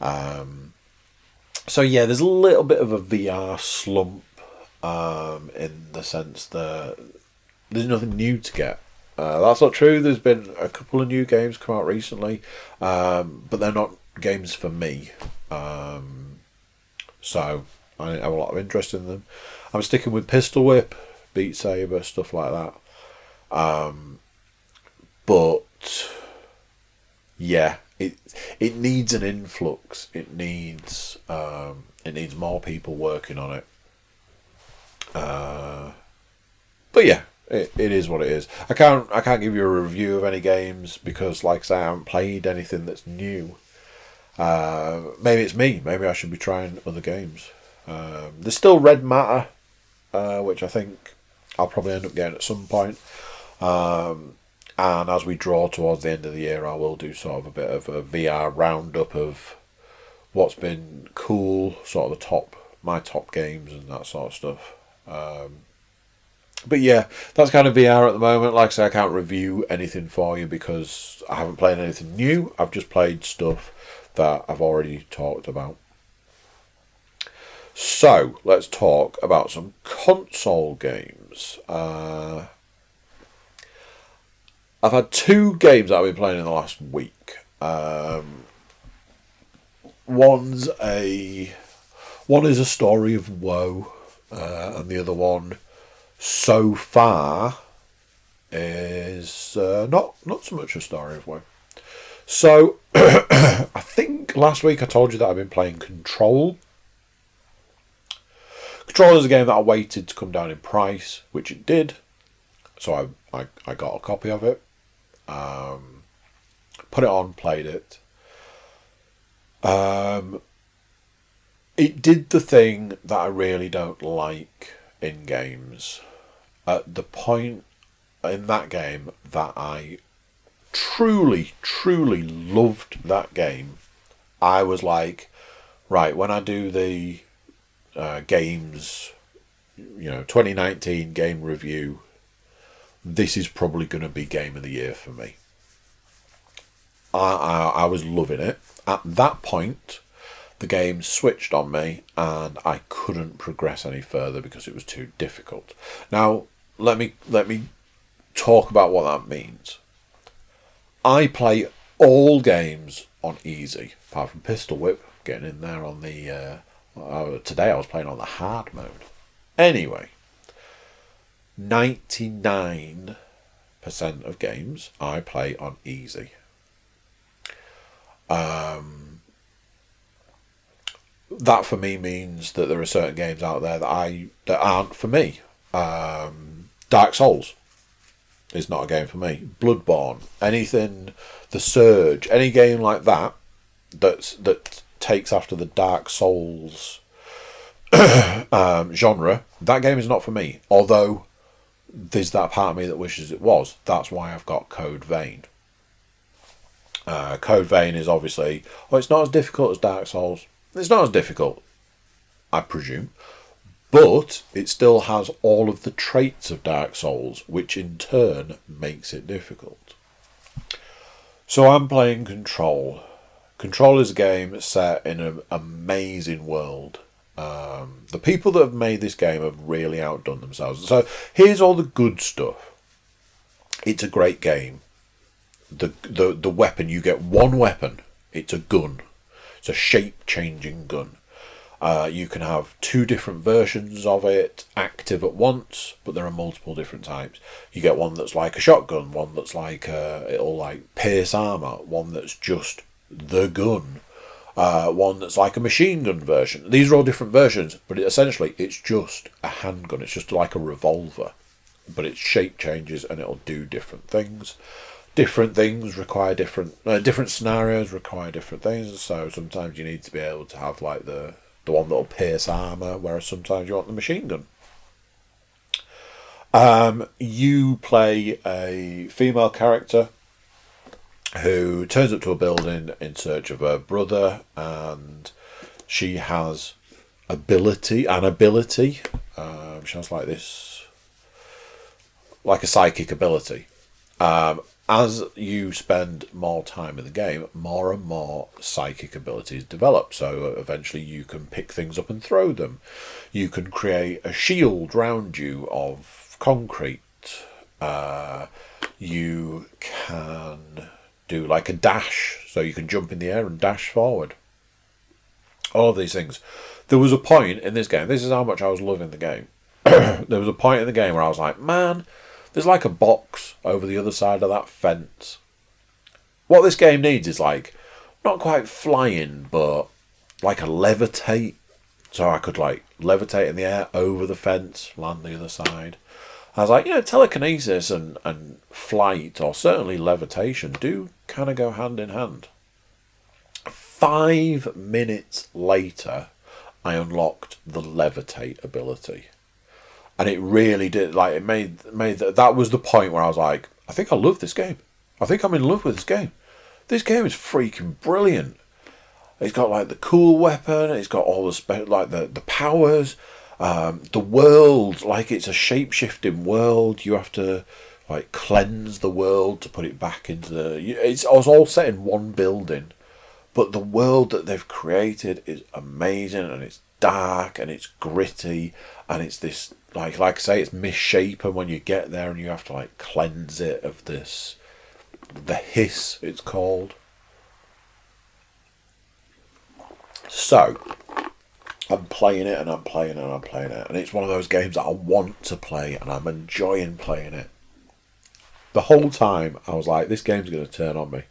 Um... So yeah, there's a little bit of a V R slump um, in the sense that there's nothing new to get. Uh, that's not true. There's been a couple of new games come out recently, um, but they're not games for me. Um, so I didn't have a lot of interest in them. I'm sticking with Pistol Whip, Beat Saber, stuff like that. Um, but yeah. It it needs an influx. It needs um, it needs more people working on it. Uh, but yeah, it, it is what it is. I can't I can't give you a review of any games because, like I say, I haven't played anything that's new. Uh, maybe it's me. Maybe I should be trying other games. Um, there's still Red Matter, uh, which I think I'll probably end up getting at some point. Um, And as we draw towards the end of the year, I will do sort of a bit of a V R roundup of what's been cool, sort of the top, my top games and that sort of stuff. Um, but yeah, that's kind of V R at the moment. Like I say, I can't review anything for you because I haven't played anything new. I've just played stuff that I've already talked about. So let's talk about some console games. Uh... I've had two games that I've been playing in the last week. Um, one's a, one is a story of woe, uh, and the other one, so far, is uh, not not so much a story of woe. So, I think last week I told you that I've been playing Control. Control is a game that I waited to come down in price, which it did. So I I, I got a copy of it. Um, put it on, played it. Um, it did the thing that I really don't like in games. At the point in that game that I truly, truly loved that game, I was like, right, when I do the uh, games, you know, twenty nineteen game review, this is probably going to be game of the year for me. I, I I was loving it. At that point, the game switched on me and I couldn't progress any further because it was too difficult. Now, let me let me talk about what that means. I play all games on easy, apart from Pistol Whip, getting in there on the... Uh, today I was playing on the hard mode. Anyway... ninety-nine percent of games I play on easy. Um, that for me means that there are certain games out there that I that aren't for me. Um, Dark Souls is not a game for me. Bloodborne, anything, The Surge, any game like that that's, that takes after the Dark Souls um, genre, that game is not for me. Although... there's that part of me that wishes it was. That's why I've got Code Vein. Uh, Code Vein is obviously... oh, it's not as difficult as Dark Souls. It's not as difficult, I presume. But it still has all of the traits of Dark Souls, which in turn makes it difficult. So I'm playing Control. Control is a game set in an amazing world. Um, the people that have made this game have really outdone themselves. So here's all the good stuff. It's a great game. The the the weapon, you get one weapon. It's a gun. It's a shape-changing gun. Uh, you can have two different versions of it active at once, but there are multiple different types. You get one that's like a shotgun, one that's like a, it'll like pierce armour, one that's just the gun, uh, one that's like a machine gun version. These are all different versions, but it, essentially it's just a handgun. It's just like a revolver, but its shape changes and it'll do different things. Different things require different, uh, different scenarios require different things, so sometimes you need to be able to have like the the one that'll pierce armour, whereas sometimes you want the machine gun. Um, you play a female character who turns up to a building in search of her brother, and she has ability, an ability, um, she has like this, like a psychic ability. Um, as you spend more time in the game, more and more psychic abilities develop, so eventually you can pick things up and throw them. You can create a shield round you of concrete. Uh, you can do like a dash, so you can jump in the air and dash forward. All of these things. There was a point in this game, this is how much I was loving the game, there was a point in the game where I was like, man, there's like a box over the other side of that fence. What this game needs is like, not quite flying, but like a levitate. So I could like levitate in the air over the fence, land the other side. I was like, you know, telekinesis and, and flight, or certainly levitation, do kind of go hand in hand. Five minutes later, I unlocked the levitate ability. And it really did, like, it made, made the, that was the point where I was like, I think I love this game. I think I'm in love with this game. This game is freaking brilliant. It's got, like, the cool weapon. It's got all the, spe- like, the, the powers. Um, the world, like, it's a shape-shifting world. You have to, like, cleanse the world to put it back into the... It's, it's all set in one building. But the world that they've created is amazing, and it's dark, and it's gritty, and it's this... Like like I say, it's misshapen when you get there, and you have to like cleanse it of this, the hiss it's called. So, I'm playing it, and I'm playing it, and I'm playing it, and it's one of those games that I want to play, and I'm enjoying playing it. The whole time, I was like, this game's going to turn on me.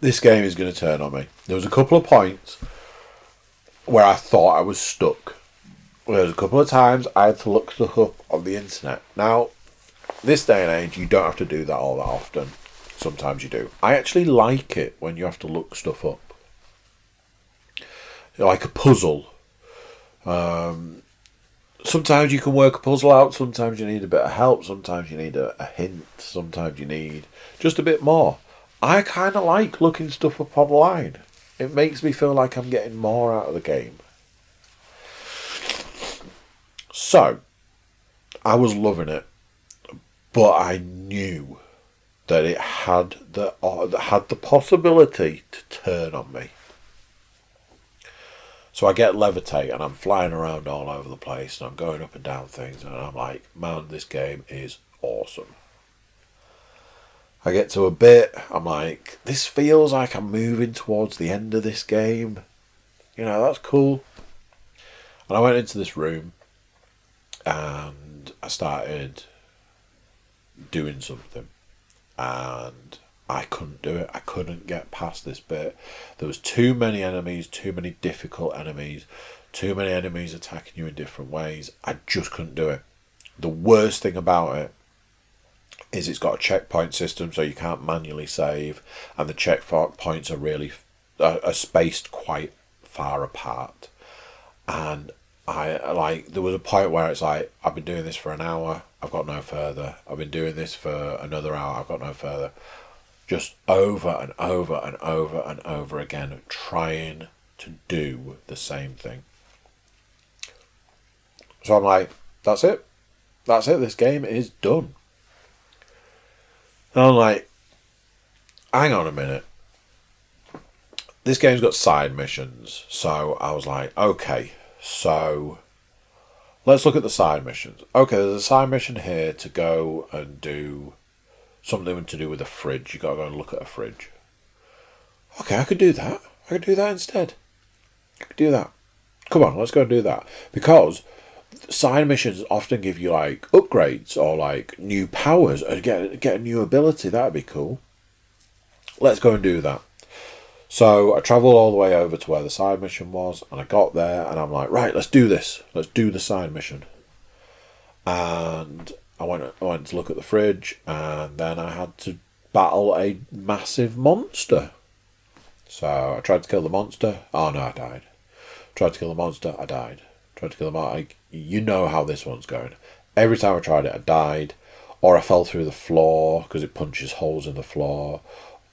This game is going to turn on me. There was a couple of points where I thought I was stuck. There's a couple of times I had to look stuff up on the internet. Now, this day and age, you don't have to do that all that often. Sometimes you do. I actually like it when you have to look stuff up. Like a puzzle. Um, sometimes you can work a puzzle out. Sometimes you need a bit of help. Sometimes you need a, a hint. Sometimes you need just a bit more. I kind of like looking stuff up online. It makes me feel like I'm getting more out of the game. So, I was loving it, but I knew that it had the uh, had the possibility to turn on me. So I get levitate, and I'm flying around all over the place, and I'm going up and down things, and I'm like, man, this game is awesome. I get to a bit, I'm like, this feels like I'm moving towards the end of this game. You know, that's cool. And I went into this room, and I started doing something, and I couldn't do it. I couldn't get past this bit. There was too many enemies, too many difficult enemies, too many enemies attacking you in different ways. I just couldn't do it. The worst thing about it is it's got a checkpoint system, so you can't manually save, and the checkpoints are really uh, are spaced quite far apart. And I like there was a point where it's like, I've been doing this for an hour, I've got no further. I've been doing this for another hour, I've got no further. Just over and over and over and over again, trying to do the same thing. So I'm like, that's it. That's it. This game is done. And I'm like, hang on a minute. This game's got side missions. So I was like, okay. So, let's look at the side missions. Okay, there's a side mission here to go and do something to do with a fridge. You've got to go and look at a fridge. Okay, I could do that. I I could do that instead. I could do that. Come on, let's go and do that. Because side missions often give you, like, upgrades or, like, new powers or get, get a new ability. That'd be cool. Let's go and do that. So I travelled all the way over to where the side mission was, and I got there, and I'm like, right, let's do this. Let's do the side mission. And I went, I went to look at the fridge, and then I had to battle a massive monster. So I tried to kill the monster. Oh, no, I died. Tried to kill the monster. I died. Tried to kill the monster. You know how this one's going. Every time I tried it, I died. Or I fell through the floor because it punches holes in the floor.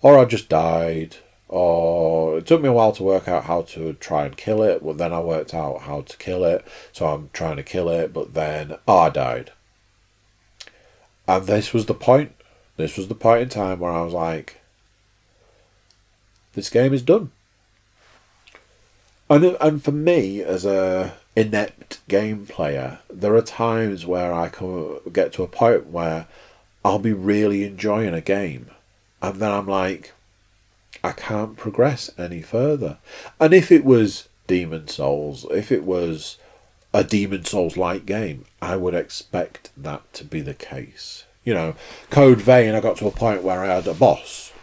Or I just died. Or it took me a while to work out how to try and kill it. But then I worked out how to kill it. So I'm trying to kill it. But then oh, I died. And this was the point. This was the point in time where I was like, this game is done. And and for me, as a inept game player, there are times where I come, get to a point where I'll be really enjoying a game. And then I'm like, I can't progress any further. And if it was Demon Souls, if it was a Demon Souls-like game, I would expect that to be the case. You know, Code Vein, I got to a point where I had a boss.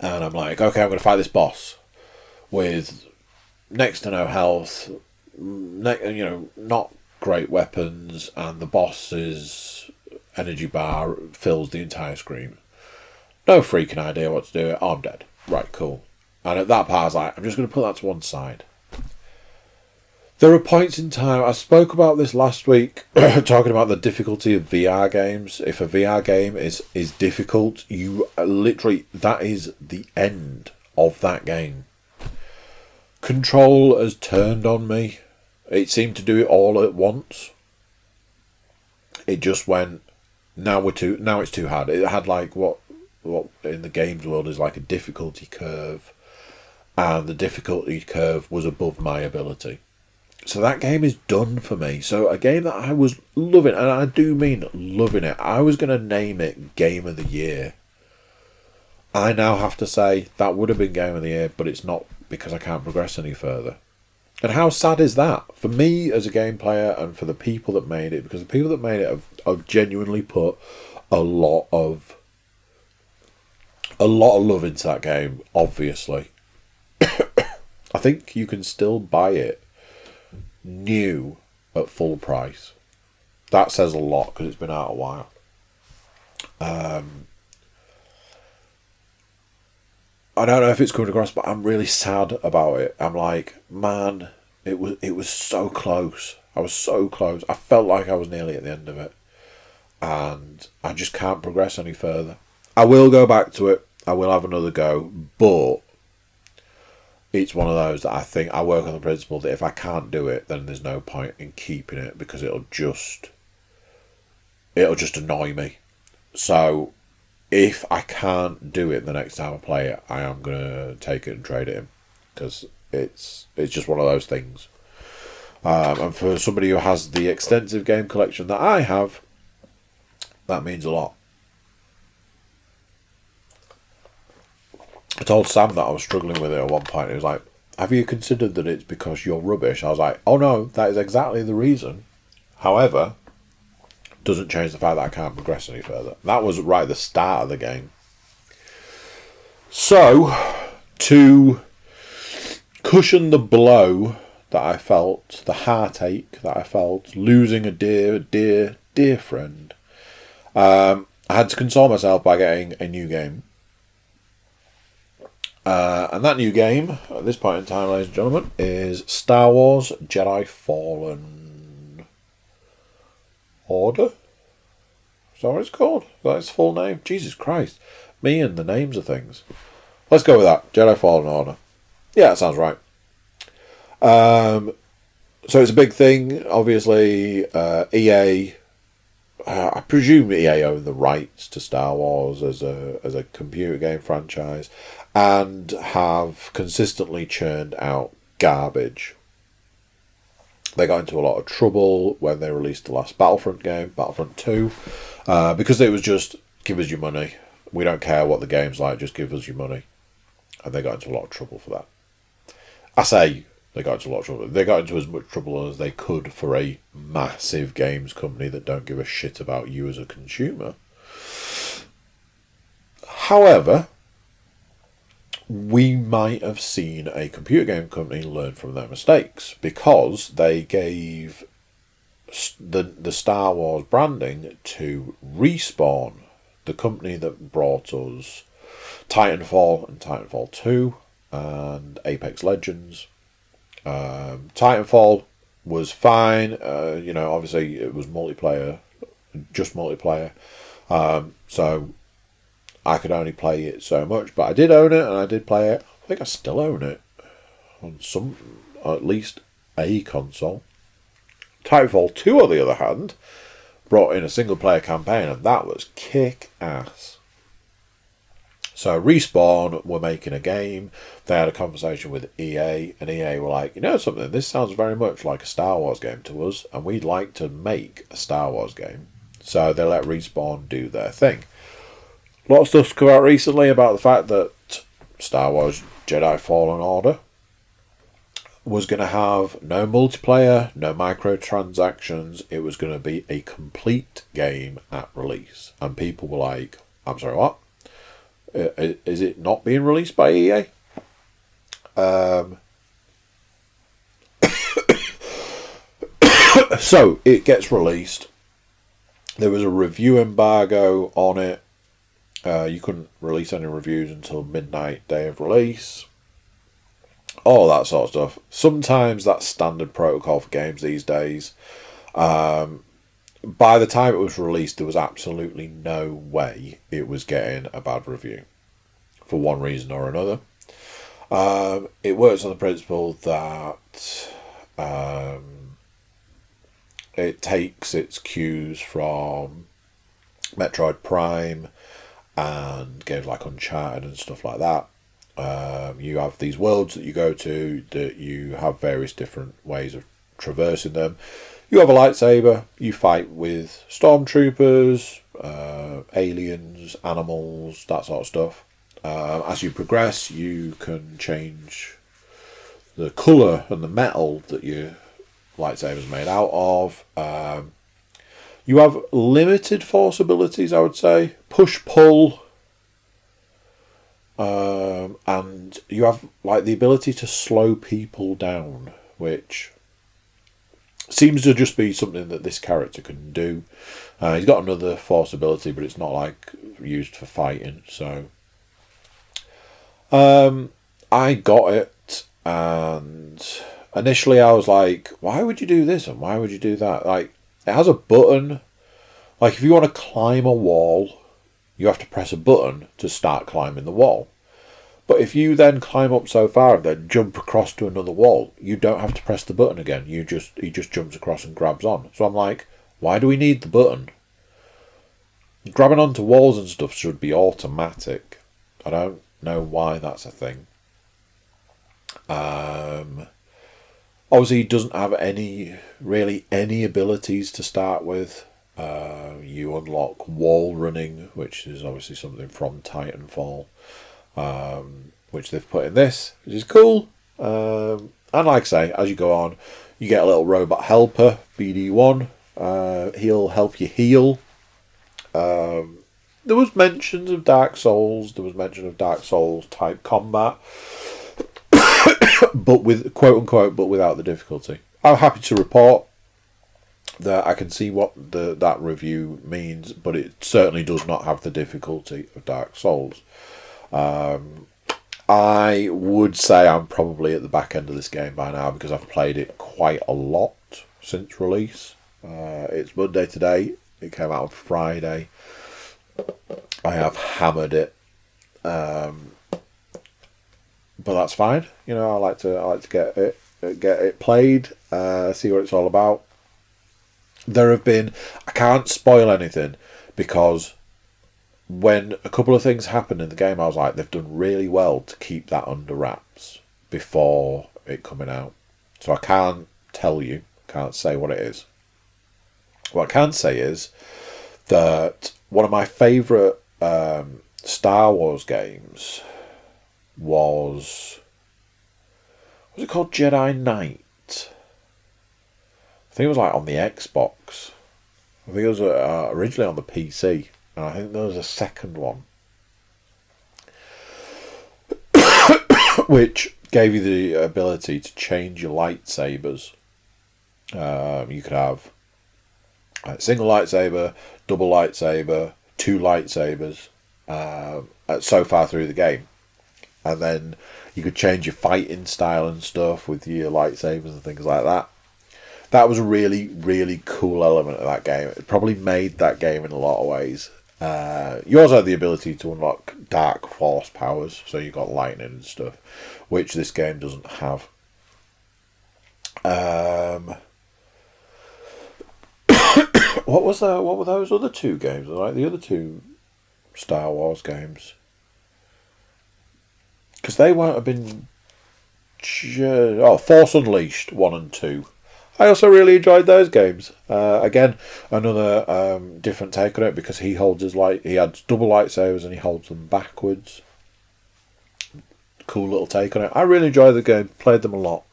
And I'm like, okay, I'm going to fight this boss with next to no health, ne- you know, not great weapons, and the boss's energy bar fills the entire screen. No freaking idea what to do. Oh, I'm dead. Right, cool. And at that part, I was like, I'm just going to put that to one side. There are points in time, I spoke about this last week, talking about the difficulty of V R games. If a V R game is, is difficult, you literally, that is the end of that game. Control has turned on me. It seemed to do it all at once. It just went, now we're too, now it's too hard. It had like what, what in the games world is like a difficulty curve, and the difficulty curve was above my ability. So that game is done for me. So a game that I was loving, and I do mean loving it. I was going to name it Game of the Year. I now have to say that would have been Game of the Year, but it's not because I can't progress any further. And how sad is that? For me as a game player and for the people that made it, because the people that made it have, have genuinely put a lot of a lot of love into that game, obviously. I think you can still buy it new at full price. That says a lot because it's been out a while. um, I don't know if it's coming across, but I'm really sad about it. I'm like, man, it was it was so close. I was so close. I felt like I was nearly at the end of it, and I just can't progress any further. I will go back to it. I will have another go, but it's one of those that I think I work on the principle that if I can't do it, then there's no point in keeping it because it'll just it'll just annoy me. So if I can't do it the next time I play it, I am going to take it and trade it in because it's it's just one of those things. Um, and for somebody who has the extensive game collection that I have, that means a lot. I told Sam that I was struggling with it at one point. He was like, have you considered that it's because you're rubbish? I was like, oh no, that is exactly the reason. However, doesn't change the fact that I can't progress any further. That was right at the start of the game. So, to cushion the blow that I felt, the heartache that I felt, losing a dear, dear, dear friend, um, I had to console myself by getting a new game. Uh, and that new game, at this point in time, ladies and gentlemen, is Star Wars Jedi Fallen Order? Is that what it's called? Is that its full name? Jesus Christ. Me and the names of things. Let's go with that. Jedi Fallen Order. Yeah, that sounds right. Um, so it's a big thing. Obviously, uh, E A... Uh, I presume E A own the rights to Star Wars as a as a computer game franchise, and have consistently churned out garbage. They got into a lot of trouble when they released the last Battlefront game, Battlefront two, uh, because it was just, give us your money. We don't care what the game's like, just give us your money. and they got into a lot of trouble for that. I say they got into a lot of trouble. They got into as much trouble as they could for a massive games company that don't give a shit about you as a consumer. However, we might have seen a computer game company learn from their mistakes, because they gave the the Star Wars branding to Respawn, the company that brought us Titanfall and Titanfall two and Apex Legends. Um, Titanfall was fine. Uh, you know, obviously it was multiplayer, just multiplayer. Um, so I could only play it so much, but I did own it, and I did play it. I think I still own it on some, or at least a console. Titanfall two, on the other hand, brought in a single-player campaign, and that was kick-ass. So Respawn were making a game. They had a conversation with E A, and E A were like, you know something, this sounds very much like a Star Wars game to us, and we'd like to make a Star Wars game. So they let Respawn do their thing. Lots of stuff's come out recently about the fact that Star Wars Jedi Fallen Order was going to have no multiplayer, no microtransactions. It was going to be a complete game at release. And people were like, I'm sorry, what? Is it not being released by E A? Um, so it gets released. There was a review embargo on it. Uh, you couldn't release any reviews until midnight, day of release. All that sort of stuff. Sometimes that's standard protocol for games these days. Um, by the time it was released, there was absolutely no way it was getting a bad review, for one reason or another. Um, it works on the principle that um, it takes its cues from Metroid Prime and games like Uncharted and stuff like that. Um, you have these worlds that you go to, that you have various different ways of traversing them. You have a lightsaber, you fight with stormtroopers, uh, aliens, animals, that sort of stuff. Um, as you progress, you can change the colour and the metal that your lightsaber is made out of. Um, You have limited force abilities, I would say. Push, pull. Um, and you have like the ability to slow people down, which seems to just be something that this character can do. Uh, he's got another force ability, but it's not like used for fighting. So um, I got it, and initially I was like, why would you do this and why would you do that? Like, it has a button. Like, if you want to climb a wall, you have to press a button to start climbing the wall. But if you then climb up so far and then jump across to another wall, you don't have to press the button again. You just he just jumps across and grabs on. So I'm like, why do we need the button? Grabbing onto walls and stuff should be automatic. I don't know why that's a thing. Um... Obviously, he doesn't have any, really any abilities to start with. Uh, you unlock wall running, which is obviously something from Titanfall, um, which they've put in this, which is cool. Um, and like I say, as you go on, you get a little robot helper, B D one. Uh, he'll help you heal. Um, there was mentions of Dark Souls. There was mention of Dark Souls type combat. But with quote unquote, but without the difficulty. I'm happy to report that I can see what the that review means, but it certainly does not have the difficulty of Dark Souls. Um, I would say I'm probably at the back end of this game by now, because I've played it quite a lot since release. Uh, it's Monday today. It came out on Friday. I have hammered it. Um, But that's fine, you know. I like to, I like to get it, get it played, uh, see what it's all about. There have been, I can't spoil anything, because when a couple of things happened in the game, I was like, they've done really well to keep that under wraps before it coming out. So I can't tell you, can't say what it is. What I can say is that one of my favourite um, Star Wars games was... Was it called Jedi Knight? I think it was like on the Xbox. I think it was uh, originally on the P C. And I think there was a second one. Which gave you the ability to change your lightsabers. Um, you could have a single lightsaber, double lightsaber, two lightsabers, uh, so far through the game. And then you could change your fighting style and stuff with your lightsabers and things like that. That was a really, really cool element of that game. It probably made that game in a lot of ways. Uh, you also had the ability to unlock dark force powers, so you got lightning and stuff, which this game doesn't have. Um, what was that? What were those other two games? Like the other two Star Wars games, because they won't have been. Oh, Force Unleashed one and two. I also really enjoyed those games. Uh, again, another um, different take on it, because he holds his light. He had double lightsabers and he holds them backwards. Cool little take on it. I really enjoyed the game. Played them a lot.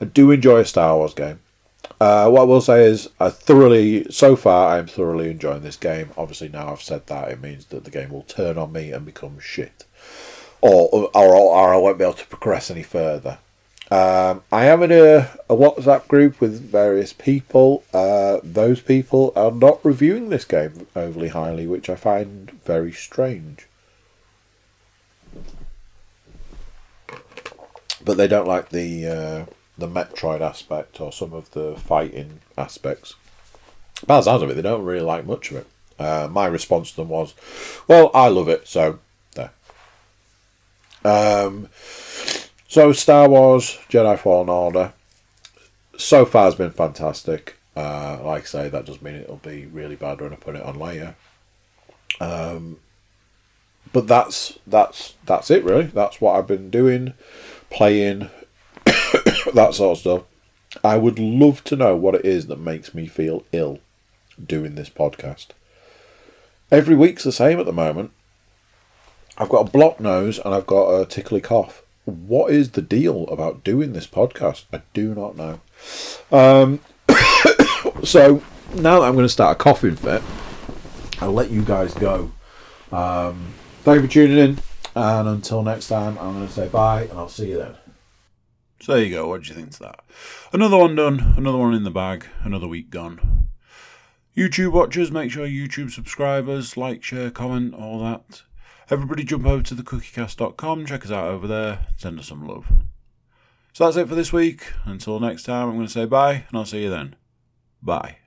I do enjoy a Star Wars game. Uh, what I will say is, I thoroughly so far I am thoroughly enjoying this game. Obviously, now I've said that, it means that the game will turn on me and become shit, or or, or I won't be able to progress any further. Um, I am in a, a WhatsApp group with various people. Uh, those people are not reviewing this game overly highly, which I find very strange. But they don't like the uh, the Metroid aspect or some of the fighting aspects. By the sounds of it, they don't really like much of it. Uh, my response to them was, well, I love it, so there. Um... So Star Wars Jedi Fallen Order so far has been fantastic. Uh, like I say, that does mean it'll be really bad when I put it on later. Um, but that's that's that's it really. That's what I've been doing, playing, that sort of stuff. I would love to know what it is that makes me feel ill doing this podcast. Every week's the same at the moment. I've got a blocked nose and I've got a tickly cough. What is the deal about doing this podcast? I do not know. Um, so now that I'm going to start a coughing fit, I'll let you guys go. Um, thank you for tuning in. And until next time, I'm going to say bye and I'll see you then. So there you go. What do you think to that? Another one done. Another one in the bag. Another week gone. YouTube watchers, make sure YouTube subscribers, like, share, comment, all that. Everybody jump over to the cookie cast dot com, check us out over there, send us some love. So that's it for this week. Until next time, I'm going to say bye, and I'll see you then. Bye.